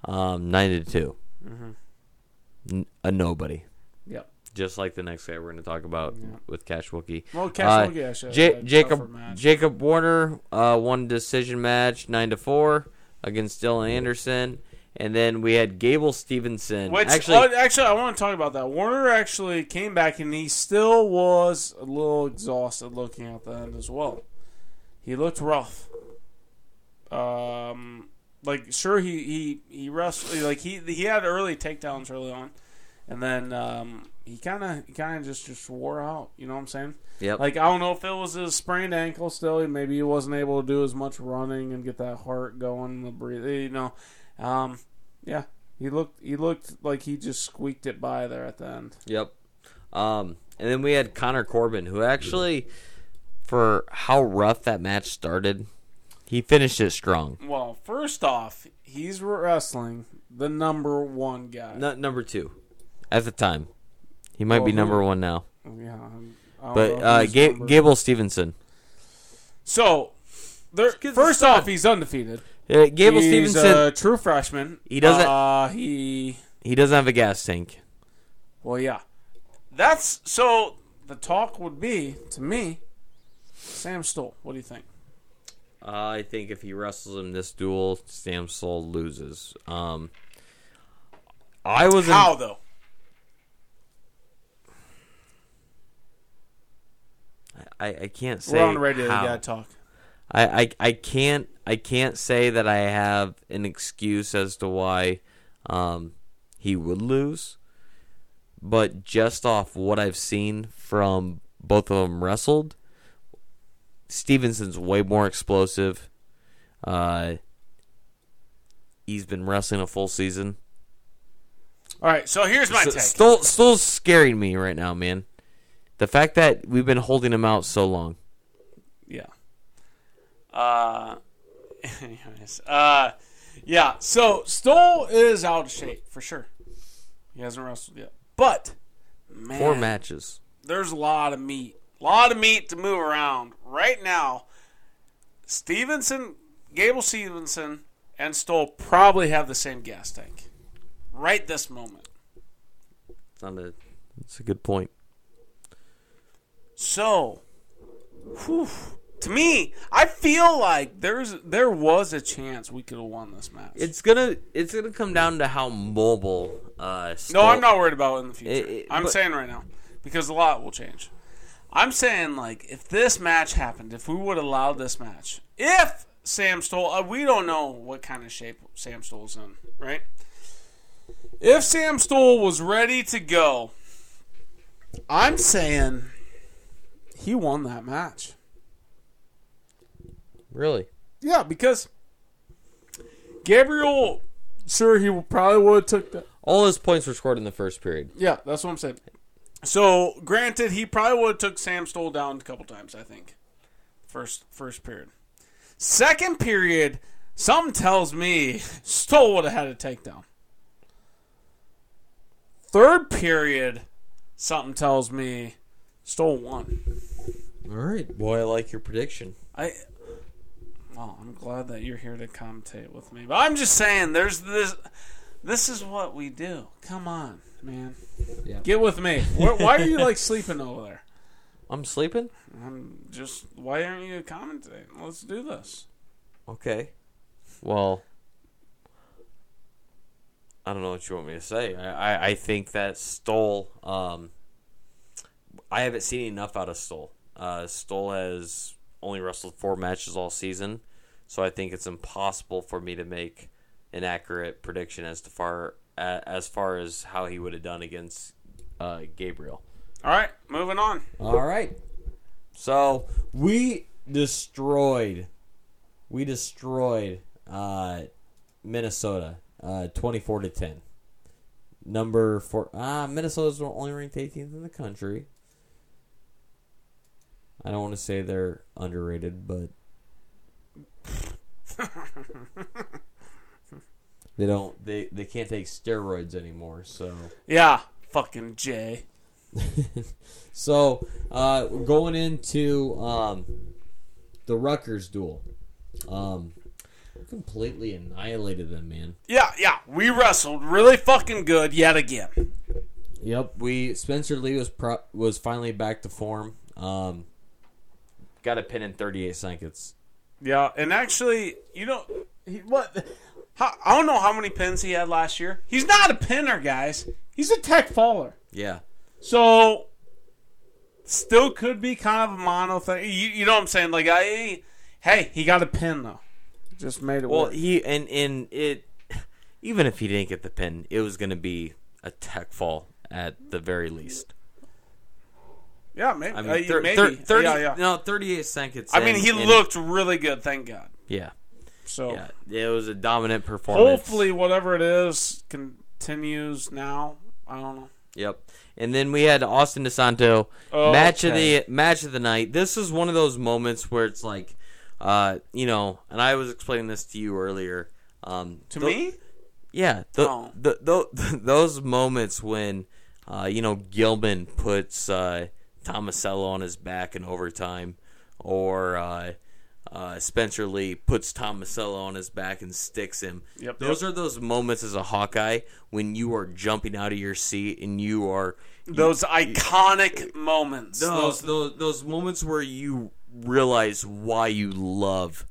9-2. Mm-hmm. A nobody. Yep. Just like the next guy we're going to talk about with Cash Wilcke. Well, Cash Wilcke actually. Jacob Warner won decision match 9-4 against Dylan Anderson. And then we had Gable Steveson. Actually, I want to talk about that. Warner actually came back, and he still was a little exhausted looking at the end as well. He looked rough. He wrestled. Like he had early takedowns early on, and then he kind of just wore out. You know what I'm saying? Yep. Like I don't know if it was his sprained ankle still. Maybe he wasn't able to do as much running and get that heart going, the breathing. You know. Yeah, he looked like he just squeaked it by there at the end. Yep. And then we had Connor Corbin, who actually, for how rough that match started, he finished it strong. Well, first off, he's wrestling the number one guy. Not number two, at the time. He might be number one now. Yeah. Gable Steveson. So, first off, he's undefeted. Gable Steveson, a true freshman. He doesn't. He doesn't have a gas tank. Well, yeah. That's so. The talk would be to me, Sam Stoll. What do you think? I think if he wrestles in this duel, Sam Stoll loses. How though? I can't say. We're on radio. How. You gotta talk. I can't say that I have an excuse as to why he would lose, but just off what I've seen from both of them wrestled, Stevenson's way more explosive. He's been wrestling a full season. All right, so here's my take. Stoll's scaring me right now, man. The fact that we've been holding him out so long. Yeah. Anyways, yeah, so Stoll is out of shape for sure. He hasn't wrestled yet, but man, 4 matches. There's a lot of meat to move around right now. Gable Steveson, and Stoll probably have the same gas tank right this moment. That's a good point. So, whew. To me, I feel like there was a chance we could have won this match. It's gonna come down to how mobile. Stoll. No, I'm not worried about it in the future. I'm saying right now because a lot will change. I'm saying like if this match happened, if we would have allowed this match, if Sam Stoll, we don't know what kind of shape Sam Stoll's in, right? If Sam Stoll was ready to go, I'm saying he won that match. Really? Yeah, because Gabriel, sure, he probably would have took that. All his points were scored in the first period. Yeah, that's what I'm saying. So, granted, he probably would have took Sam Stoll down a couple times, I think. First period. Second period, something tells me Stoll would have had a takedown. Third period, something tells me Stoll won. All right, boy, I like your prediction. Oh, I'm glad that you're here to commentate with me. But I'm just saying, there's this. This is what we do. Come on, man. Yeah. Get with me. Why are you like sleeping over there? I'm sleeping? Why aren't you commentating? Let's do this. Okay. Well, I don't know what you want me to say. I think that Stoll. I haven't seen enough out of Stoll. Stoll has only wrestled 4 matches all season. So I think it's impossible for me to make an accurate prediction as far as how he would have done against Gabriel. All right, moving on. All right. So we destroyed Minnesota 24-10. Number 4. Minnesota's the only ranked 18th in the country. I don't want to say they're underrated, but they don't. They can't take steroids anymore. So yeah, fucking Jay. So going into the Rutgers duel, completely annihilated them, man. Yeah, we wrestled really fucking good yet again. Yep, Spencer Lee was finally back to form. Got a pin in 38 seconds. Yeah, and actually, you know what? I don't know how many pins he had last year. He's not a pinner, guys. He's a tech faller. Yeah. So, still could be kind of a mono thing. You know what I'm saying? Like, hey, he got a pin, though. Just made it work. Well, even if he didn't get the pin, it was going to be a tech fall at the very least. Yeah, maybe. I mean, 30, yeah. No, 38 seconds. I mean, he looked really good, thank God. Yeah. So yeah, it was a dominant performance. Hopefully, whatever it is continues now. I don't know. Yep. And then we had Austin DeSanto, match of the night. This is one of those moments where it's like, and I was explaining this to you earlier. To me? Yeah. Those moments when, Gilman puts Tomasello on his back in overtime, or Spencer Lee puts Tomasello on his back and sticks him. Yep, those are those moments as a Hawkeye when you are jumping out of your seat and you are iconic moments. Those moments where you realize why you love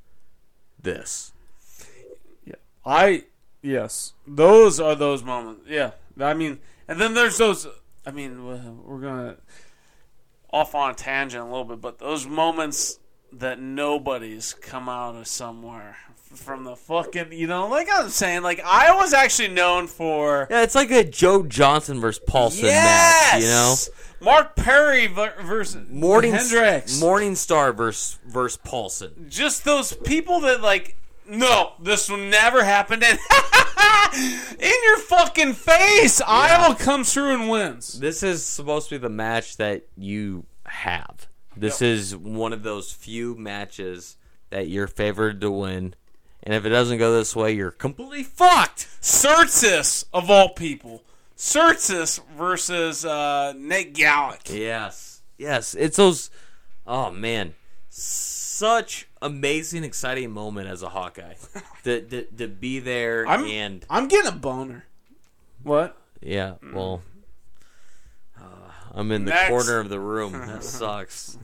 this. Yeah, yes, those are those moments. Yeah, I mean, and then there's those. I mean, we're gonna. Off on a tangent a little bit, but those moments that nobody's come out of somewhere from the fucking, like I'm saying, like Iowa's actually known for. Yeah, it's like a Joe Johnson versus Paulson match, Mark Perry versus Hendricks. Morningstar versus Paulson. Just those people that no, this will never happen. And in your fucking face, yeah. Iowa comes through and wins. This is supposed to be the match that you have. This is one of those few matches that you're favored to win. And if it doesn't go this way, you're completely fucked. Sertzis, of all people. Sertzis versus Nate Gallick. Yes. Yes. It's those. Oh, man. Such amazing, exciting moment as a Hawkeye to be there. I'm getting a boner. What? Yeah, well, I'm in the corner of the room. That sucks.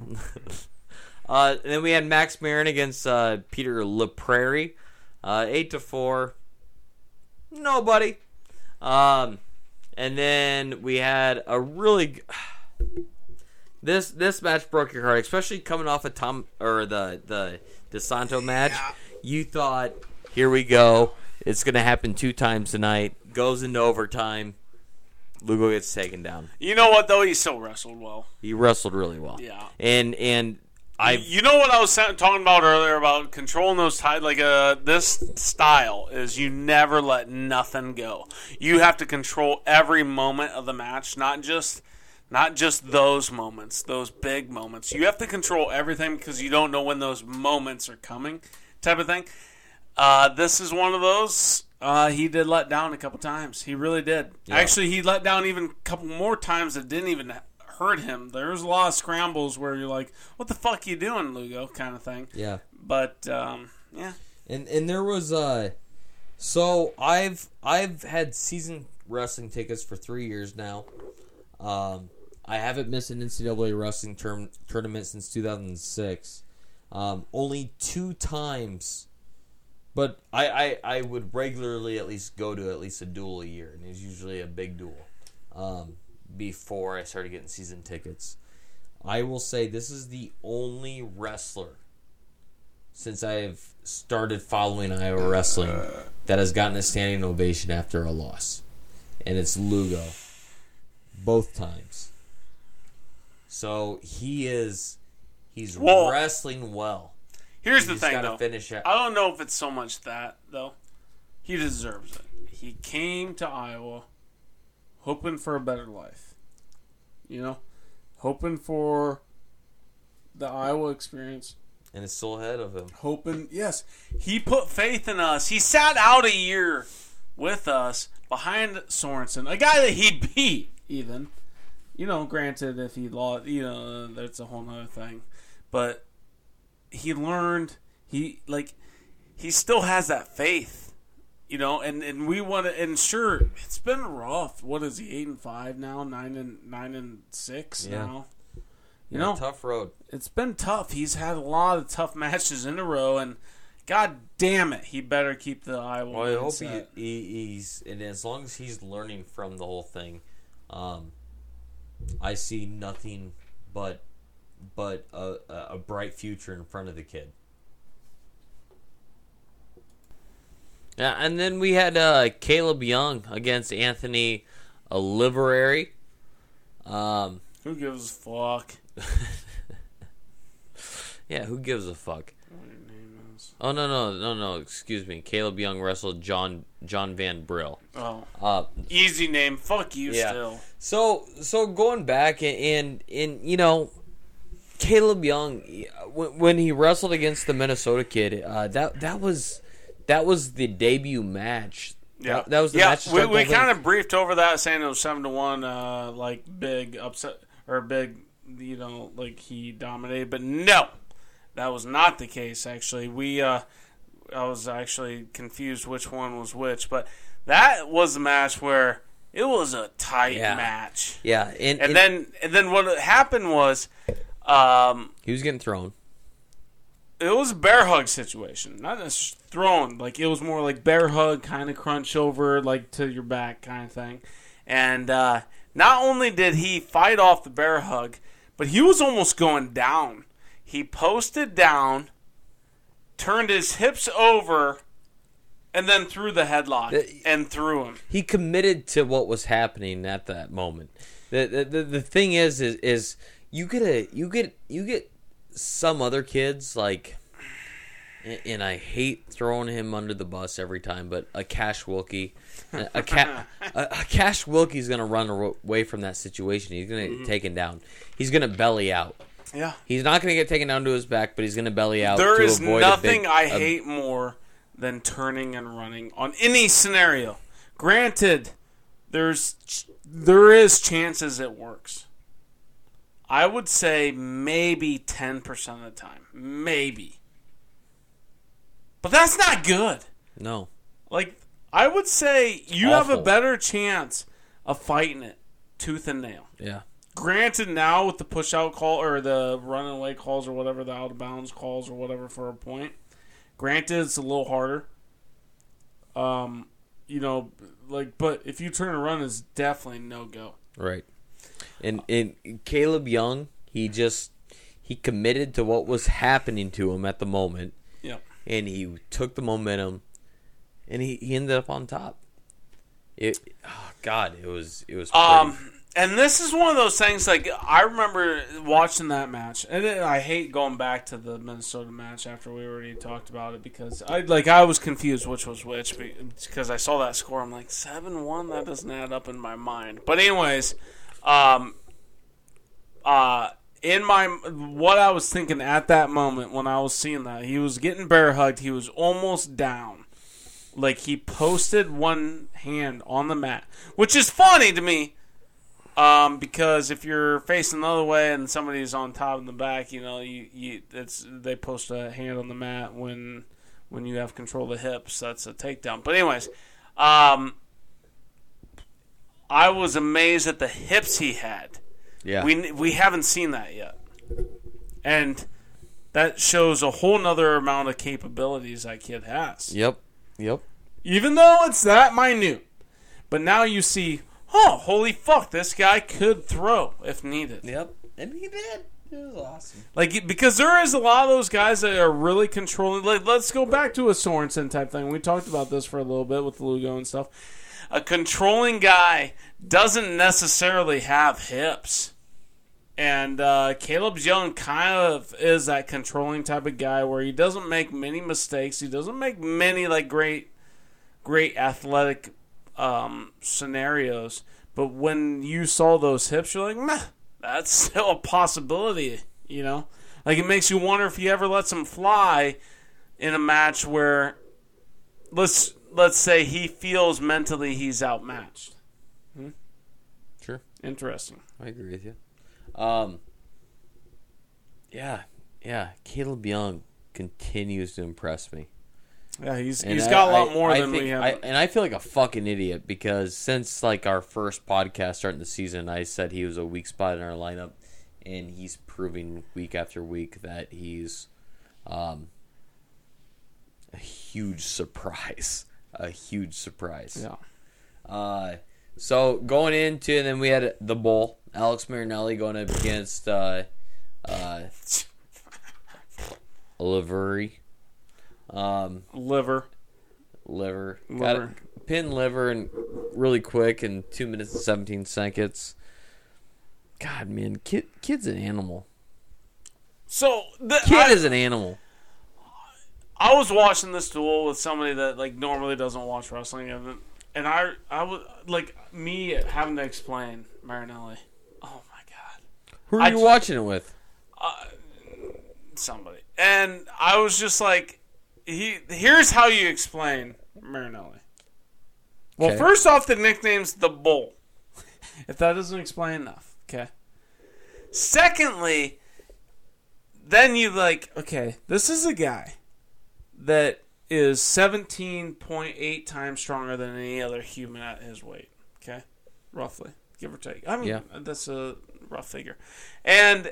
And then we had Max Mirren against Peter LaPrairie, 8-4. Nobody. And then we had a really. This match broke your heart, especially coming off of the DeSanto match. Yeah. You thought, here we go. It's going to happen 2 times tonight. Goes into overtime. Lugo gets taken down. You know what, though? He still wrestled well. He wrestled really well. Yeah. And I. You know what I was talking about earlier about controlling those tight? This style is you never let nothing go. You have to control every moment of the match, not just those moments, those big moments. You have to control everything because you don't know when those moments are coming type of thing. This is one of those. He did let down a couple times. He really did. Yeah. Actually, he let down even a couple more times that didn't even hurt him. There's a lot of scrambles where you're like, what the fuck you doing, Lugo, kind of thing. Yeah. But, yeah. And there was so I've had season wrestling tickets for 3 years now. I haven't missed an NCAA wrestling tournament since 2006. Only 2 times. But I would regularly at least go to at least a duel a year. And it was usually a big duel before I started getting season tickets. I will say this is the only wrestler since I've started following Iowa wrestling that has gotten a standing ovation after a loss. And it's Lugo. Both times. So he's wrestling well. Here's the thing, though. Finish it. I don't know if it's so much that, though. He deserves it. He came to Iowa hoping for a better life. Hoping for the Iowa experience. And it's still ahead of him. Hoping, yes. He put faith in us. He sat out a year with us behind Sorensen, a guy that he beat. Even, granted, if he lost, that's a whole nother thing. But he learned. He still has that faith, And we want to. And sure, it's been rough. What is he 8-5 now? 9-6 now. Tough road. It's been tough. He's had a lot of tough matches in a row, and God damn it, he better keep the Iowa mindset. I hope he's, and as long as he's learning from the whole thing, I see nothing but a bright future in front of the kid. Yeah, and then we had Kaleb Young against Anthony Olivieri. Who gives a fuck? Yeah, who gives a fuck? Oh, no, excuse me. Kaleb Young wrestled John Van Brill. Oh. Easy name. Fuck you, yeah. Still. So going back and you know, Kaleb Young, when he wrestled against the Minnesota kid, that was the debut match. Yeah. That was the match. Yeah, we kind of briefed over that, saying it was 7-1, like big upset, or big, you know, like he dominated. But no. That was not the case, actually. I was actually confused which one was which, but that was the match where it was a tight match. Yeah, and then what happened was, he was getting thrown. It was a bear hug situation, not just thrown. Like it was more like bear hug, kind of crunch over, like to your back kind of thing. And not only did he fight off the bear hug, but he was almost going down. He posted down, turned his hips over, and then threw the headlock and threw him. He committed to what was happening at that moment. The thing is you get some other kids like, and I hate throwing him under the bus every time, but a Cash Wilcke, a Cash Wilcke is going to run away from that situation. He's going to get taken down. He's going to belly out. Yeah, he's not going to get taken down to his back, but he's going to belly out. There is nothing I hate more than turning and running on any scenario. Granted, there is chances it works. I would say maybe 10% of the time, maybe. But that's not good. No, like I would say you have a better chance of fighting it tooth and nail. Yeah. Granted, now with the push-out call or the run-away calls or whatever, the out-of-bounds calls or whatever for a point, granted, it's a little harder. You know, like, but if you turn and run, it's definitely no-go. Right. And Kaleb Young, he committed to what was happening to him at the moment. Yeah. And he took the momentum, and he ended up on top. It was pretty. And this is one of those things, like, I remember watching that match. And I hate going back to the Minnesota match after we already talked about it because, I was confused which was which because I saw that score. I'm like, 7-1? That doesn't add up in my mind. But anyways, what I was thinking at that moment when I was seeing that, he was getting bear hugged. He was almost down. Like, he posted one hand on the mat, which is funny to me. Because if you're facing the other way and somebody's on top and the back, you know, they post a hand on the mat when you have control of the hips. That's a takedown. But anyways, I was amazed at the hips he had. Yeah, we haven't seen that yet, and that shows a whole nother amount of capabilities that kid has. Yep. Even though it's that minute, but now you see. Oh, holy fuck, this guy could throw if needed. Yep, and he did. It was awesome. Like, because there is a lot of those guys that are really controlling. Like, let's go back to a Sorensen type thing. We talked about this for a little bit with Lugo and stuff. A controlling guy doesn't necessarily have hips. And Kaleb Young kind of is that controlling type of guy where he doesn't make many mistakes. He doesn't make many, like, great athletic scenarios, but when you saw those hips, you're like, meh, that's still a possibility, you know? Like, it makes you wonder if he ever lets him fly in a match where, let's say he feels mentally he's outmatched. Hmm? Sure. Interesting. I agree with you. Yeah, Kaleb Young continues to impress me. Yeah, he's got a lot more than we have. And I feel like a fucking idiot because since, like, our first podcast starting the season, I said he was a weak spot in our lineup, and he's proving week after week that he's a huge surprise. A huge surprise. Yeah. So going into, and then we had the bowl. Alex Marinelli going up against Lavery. Liver. Pin Liver and really quick in 2 minutes and 17 seconds. God, man, kid's an animal. So is an animal. I was watching this duel with somebody that like normally doesn't watch wrestling, and I was like me having to explain Marinelli. Oh my God, who are you watching it with? Somebody, and I was just like, here's how you explain Marinelli. Well, okay. First off, the nickname's the Bull. If that doesn't explain enough, okay. Secondly, then you like, okay, this is a guy that is 17.8 times stronger than any other human at his weight, okay? Roughly, give or take. I mean, yeah. That's a rough figure. And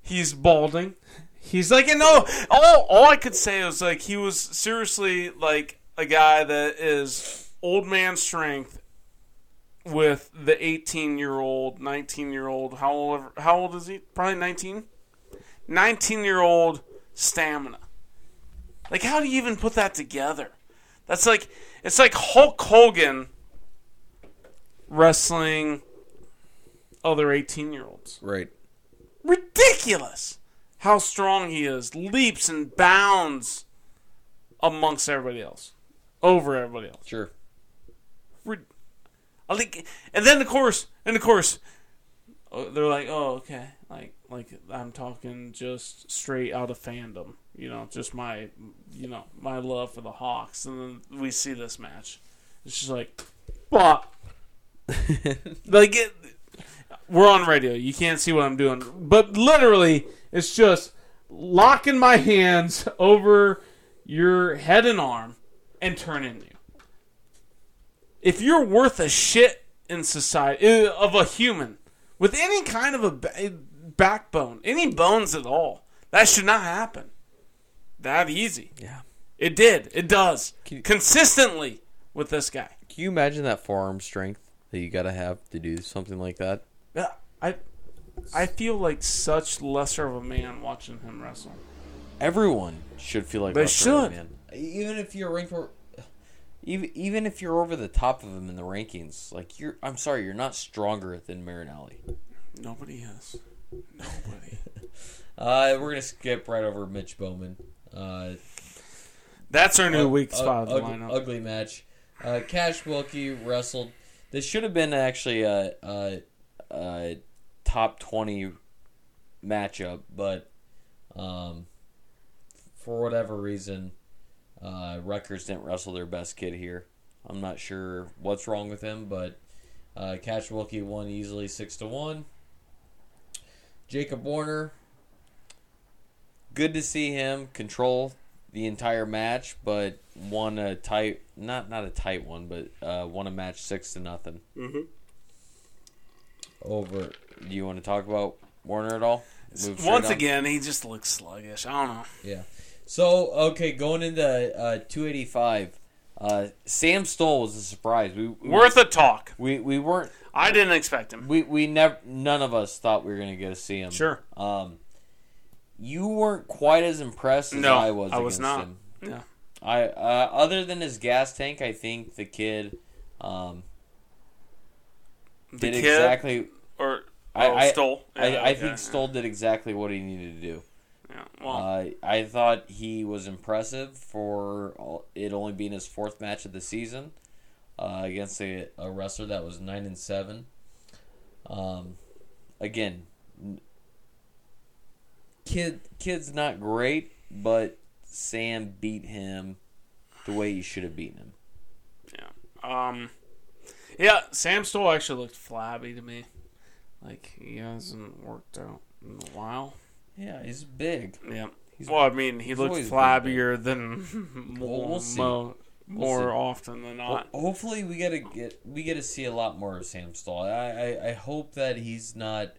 he's balding. He's like, you know, all I could say was like he was seriously like a guy that is old man strength with the 18-year-old, 19-year-old, how old is he? Probably 19? 19-year-old stamina. Like, how do you even put that together? That's like, it's like Hulk Hogan wrestling other 18-year-olds. Right. Ridiculous how strong he is. Leaps and bounds amongst everybody else. Over everybody else. Sure. I think, and then, of course, they're like, oh, okay. Like I'm talking just straight out of fandom. You know, just my love for the Hawks. And then we see this match. It's just like, fuck. Like, we're on radio. You can't see what I'm doing. But literally, it's just locking my hands over your head and arm and turning you. If you're worth a shit in society, of a human, with any kind of a backbone, any bones at all, that should not happen. That easy. Yeah. It did. It does. Consistently with this guy. Can you imagine that forearm strength that you got to have to do something like that? Yeah. I feel like such lesser of a man watching him wrestle. Everyone should feel like lesser of a man. Even if you're ranked for... Even if you're over the top of him in the rankings, like you're not stronger than Marinelli. Nobody is. Nobody. We're gonna skip right over Mitch Bowman. That's our new weak spot of the lineup. Ugly match. Cash Wilcke wrestled. This should have been actually a top 20 matchup, but for whatever reason. Rutgers didn't wrestle their best kid here. I'm not sure what's wrong with him, but Cash Wilcke won easily 6-1. Jacob Warner, good to see him control the entire match, but won a tight, not a tight one, but won a match 6-0. Mm-hmm. Over. Do you want to talk about Warner at all? Once again, he just looks sluggish. I don't know. Yeah. So, okay, going into 285, Sam Stoll was a surprise. We worth a talk. We weren't. I didn't expect him. We never. None of us thought we were going to get to see him. Sure. You weren't quite as impressed as I was. No, I was not. Him. Yeah. I other than his gas tank, I think the kid did kid exactly or well, Stoll. Yeah, I think Stoll did exactly what he needed to do. Yeah, well, I thought he was impressive for it only being his fourth match of the season against a wrestler that was 9-7. Again, kid's not great, but Sam beat him the way he should have beaten him. Yeah. Yeah. Sam Stoll actually looked flabby to me. Like he hasn't worked out in a while. Yeah, he's big. Yeah. He looked flabbier than more often than not. Well, hopefully, we get to see a lot more of Sam Stoll. I hope that he's not.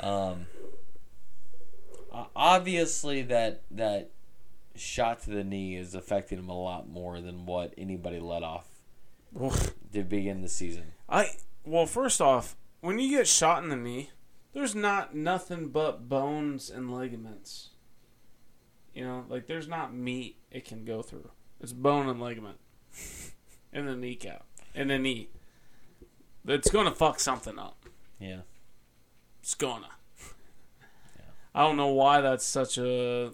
Obviously, that shot to the knee is affecting him a lot more than what anybody let off to begin the season. Well, first off, when you get shot in the knee, there's nothing but bones and ligaments. You know, like there's not meat it can go through. It's bone and ligament in the kneecap, in the knee. It's gonna fuck something up. Yeah, it's gonna. Yeah. I don't know why that's such a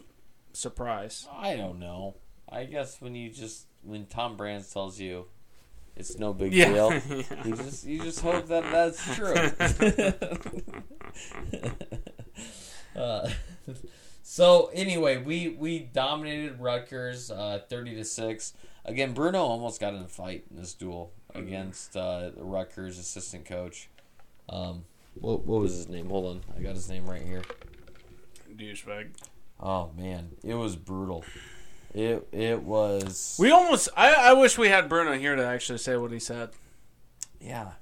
surprise. I don't know. I guess when Tom Brands tells you it's no big deal, yeah. you just hope that that's true. So anyway, we dominated Rutgers 30-6. Again, Bruno almost got in a fight in this duel against the Rutgers assistant coach. What was his name? Hold on, I got his name right here. Douchebag. Oh man, it was brutal. It was. We almost. I wish we had Bruno here to actually say what he said. Yeah.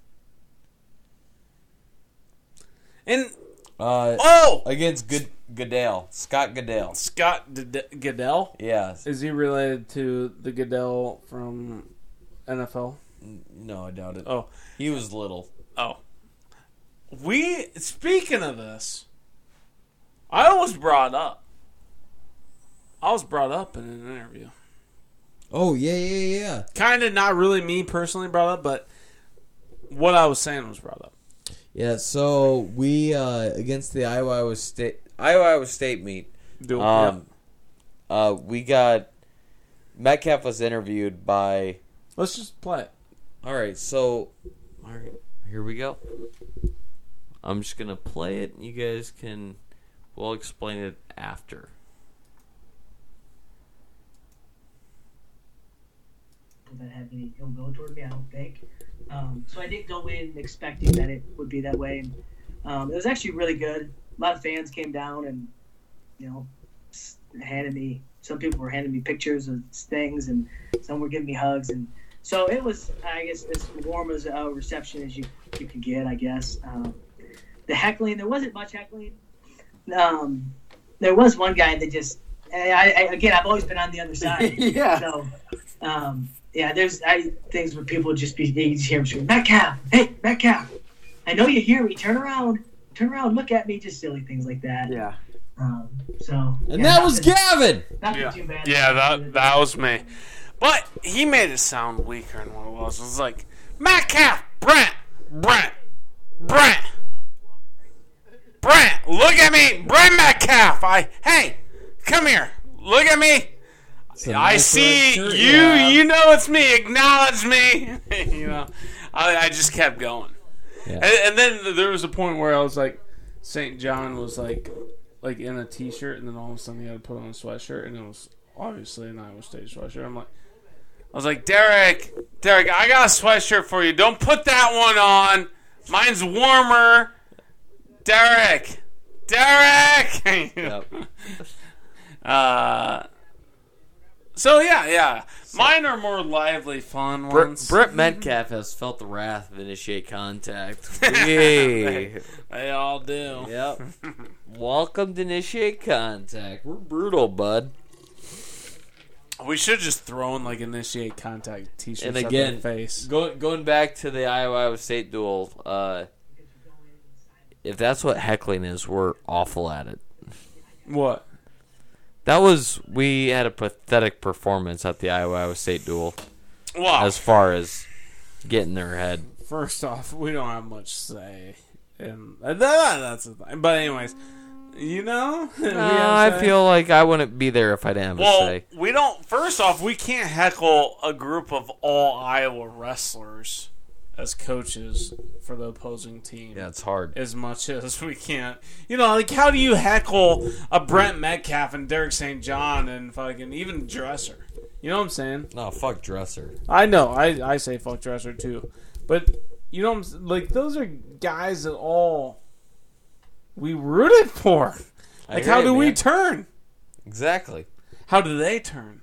And against Goodale, Scott Goodale. Scott Goodale? Yes. Is he related to the Goodale from NFL? No, I doubt it. Oh. He was little. Oh. Speaking of this, I was brought up in an interview. Oh, yeah. Kind of not really me personally brought up, but what I was saying was brought up. Yeah, so we, against the Iowa State meet. We got Metcalf was interviewed by. Let's just play it. All right, here we go. I'm just gonna play it. You guys can. We'll explain it after. That had any ill will toward me, I don't think. So I didn't go in expecting that it would be that way. It was actually really good. A lot of fans came down and, you know, some people were handing me pictures of things and some were giving me hugs. And so it was, I guess, as warm as a reception as you could get, I guess. The heckling, there wasn't much heckling. There was one guy that just, again, I've always been on the other side. Yeah. So, there's things where people just be, you just hear them scream, Metcalf, hey, Metcalf, I know you hear me, turn around, look at me, just silly things like that. Yeah. That was Gavin. Not too bad. Yeah, that was me. But he made it sound weaker than what it was. It was like, Metcalf, Brent, look at me, Brent Metcalf. Hey, come here, look at me. I see you. Yeah. You know it's me. Acknowledge me. You know, I just kept going, yeah. And then there was a point where I was like, St. John was like in a T-shirt, and then all of a sudden he had to put on a sweatshirt, and it was obviously an Iowa State sweatshirt. I was like, Derek, I got a sweatshirt for you. Don't put that one on. Mine's warmer. Derek. Yep. So, yeah. Mine are more lively, fun ones. Brent Metcalf has felt the wrath of Initiate Contact. They all do. Yep. Welcome to Initiate Contact. We're brutal, bud. We should have just thrown, Initiate Contact t-shirts and again, up in the face. Going back to the Iowa State duel, if that's what heckling is, we're awful at it. What? We had a pathetic performance at the Iowa State duel. Wow. As far as getting their head. First off, we don't have much say. And that's the thing. But anyways, you know? I feel like I wouldn't be there if I didn't have a say. We don't. First off, we can't heckle a group of all Iowa wrestlers as coaches for the opposing team. Yeah, it's hard. As much as we can't. You know, how do you heckle a Brent Metcalf and Derek St. John and fucking even Dresser? You know what I'm saying? No, fuck Dresser. I know. I say fuck Dresser too. But, you know, those are guys that all we rooted for. How do we turn? Exactly. How do they turn?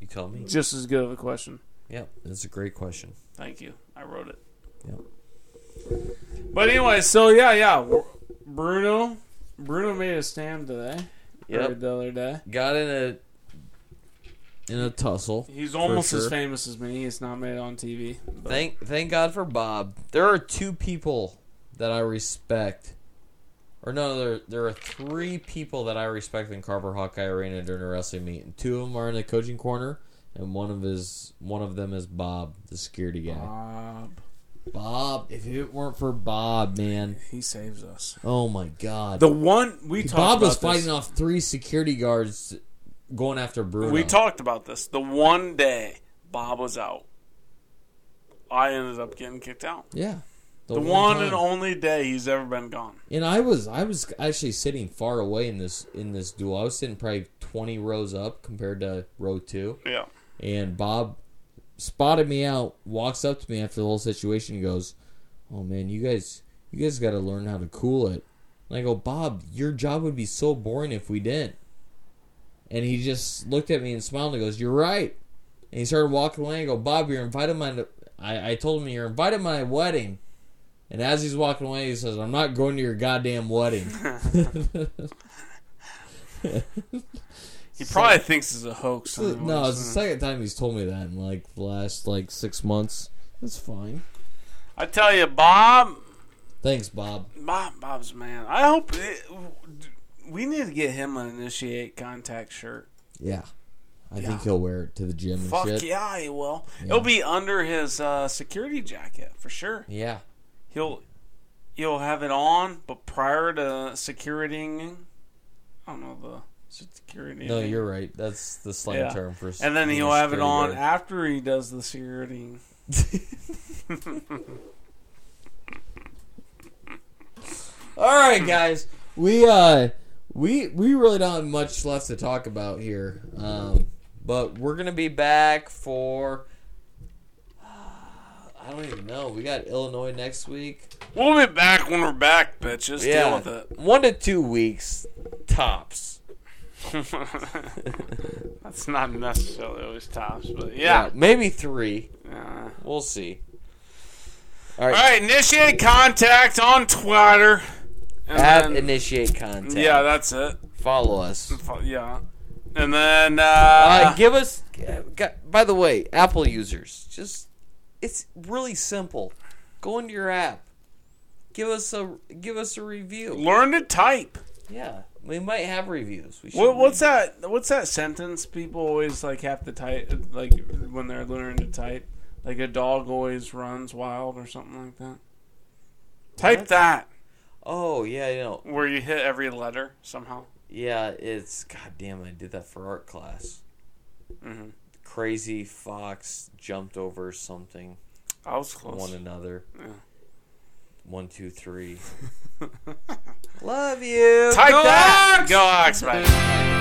You tell me. Just as good of a question. Yeah, that's a great question. Thank you. I wrote it. Yeah. But anyway, so Bruno made a stand today. Yep. The other day. Got in a tussle. He's almost as famous as me. He's not made it on TV. But. Thank God for Bob. There are two people that I respect. Or no, there are three people that I respect in Carver Hawkeye Arena during a wrestling meet, and two of them are in the coaching corner, and one of them is Bob, the security guy. Bob, if it weren't for Bob, man, he saves us. Oh my God, the one we talked about. Bob was fighting off three security guards going after Bruno. We talked about this. The one day Bob was out, I ended up getting kicked out. Yeah. The one and only day he's ever been gone. And I was actually sitting far away in this duel. I was sitting probably 20 rows up compared to row 2. Yeah. And Bob spotted me out, walks up to me after the whole situation and goes, "Oh man, you guys got to learn how to cool it." And I go, "Bob, your job would be so boring if we didn't." And he just looked at me and smiled and goes, "You're right." And he started walking away. I go, "Bob, you're invited to my..." I told him, "You're invited to my wedding." And as he's walking away, he says, "I'm not going to your goddamn wedding." He probably thinks it's a hoax. No, it's the second time he's told me that in like the last 6 months. That's fine. I tell you, Bob. Thanks, Bob. Bob's man. I hope we need to get him an Initiate Contact shirt. Yeah. I think he'll wear it to the gym and shit. Fuck yeah, he will. Yeah. It'll be under his security jacket for sure. Yeah. He'll have it on, but prior to securing, I don't know the security. No, you're right. That's the slang term for security. And then he'll have it on after he does the security. All right, guys. We really don't have much left to talk about here, but we're gonna be back for. I don't even know. We got Illinois next week. We'll be back when we're back, bitches. Yeah. Deal with it. 1 to 2 weeks tops. That's not necessarily always tops, but yeah. Maybe 3. We'll see. All right. Initiate Contact on Twitter. @ Initiate Contact. Yeah, that's it. Follow us. Yeah. And then... give us... By the way, Apple users, just... It's really simple. Go into your app. Give us a review. Learn to type. Yeah, we might have reviews. What's that? What's that sentence people always have to type? Like when they're learning to type, like a dog always runs wild or something like that. Type that. Oh yeah, you know where you hit every letter somehow. Yeah, it's goddamn. I did that for art class. Mm-hmm. Crazy fox jumped over something. I was close. One another. Yeah. 1, 2, 3. Love you. Type that. Go Hawks, man.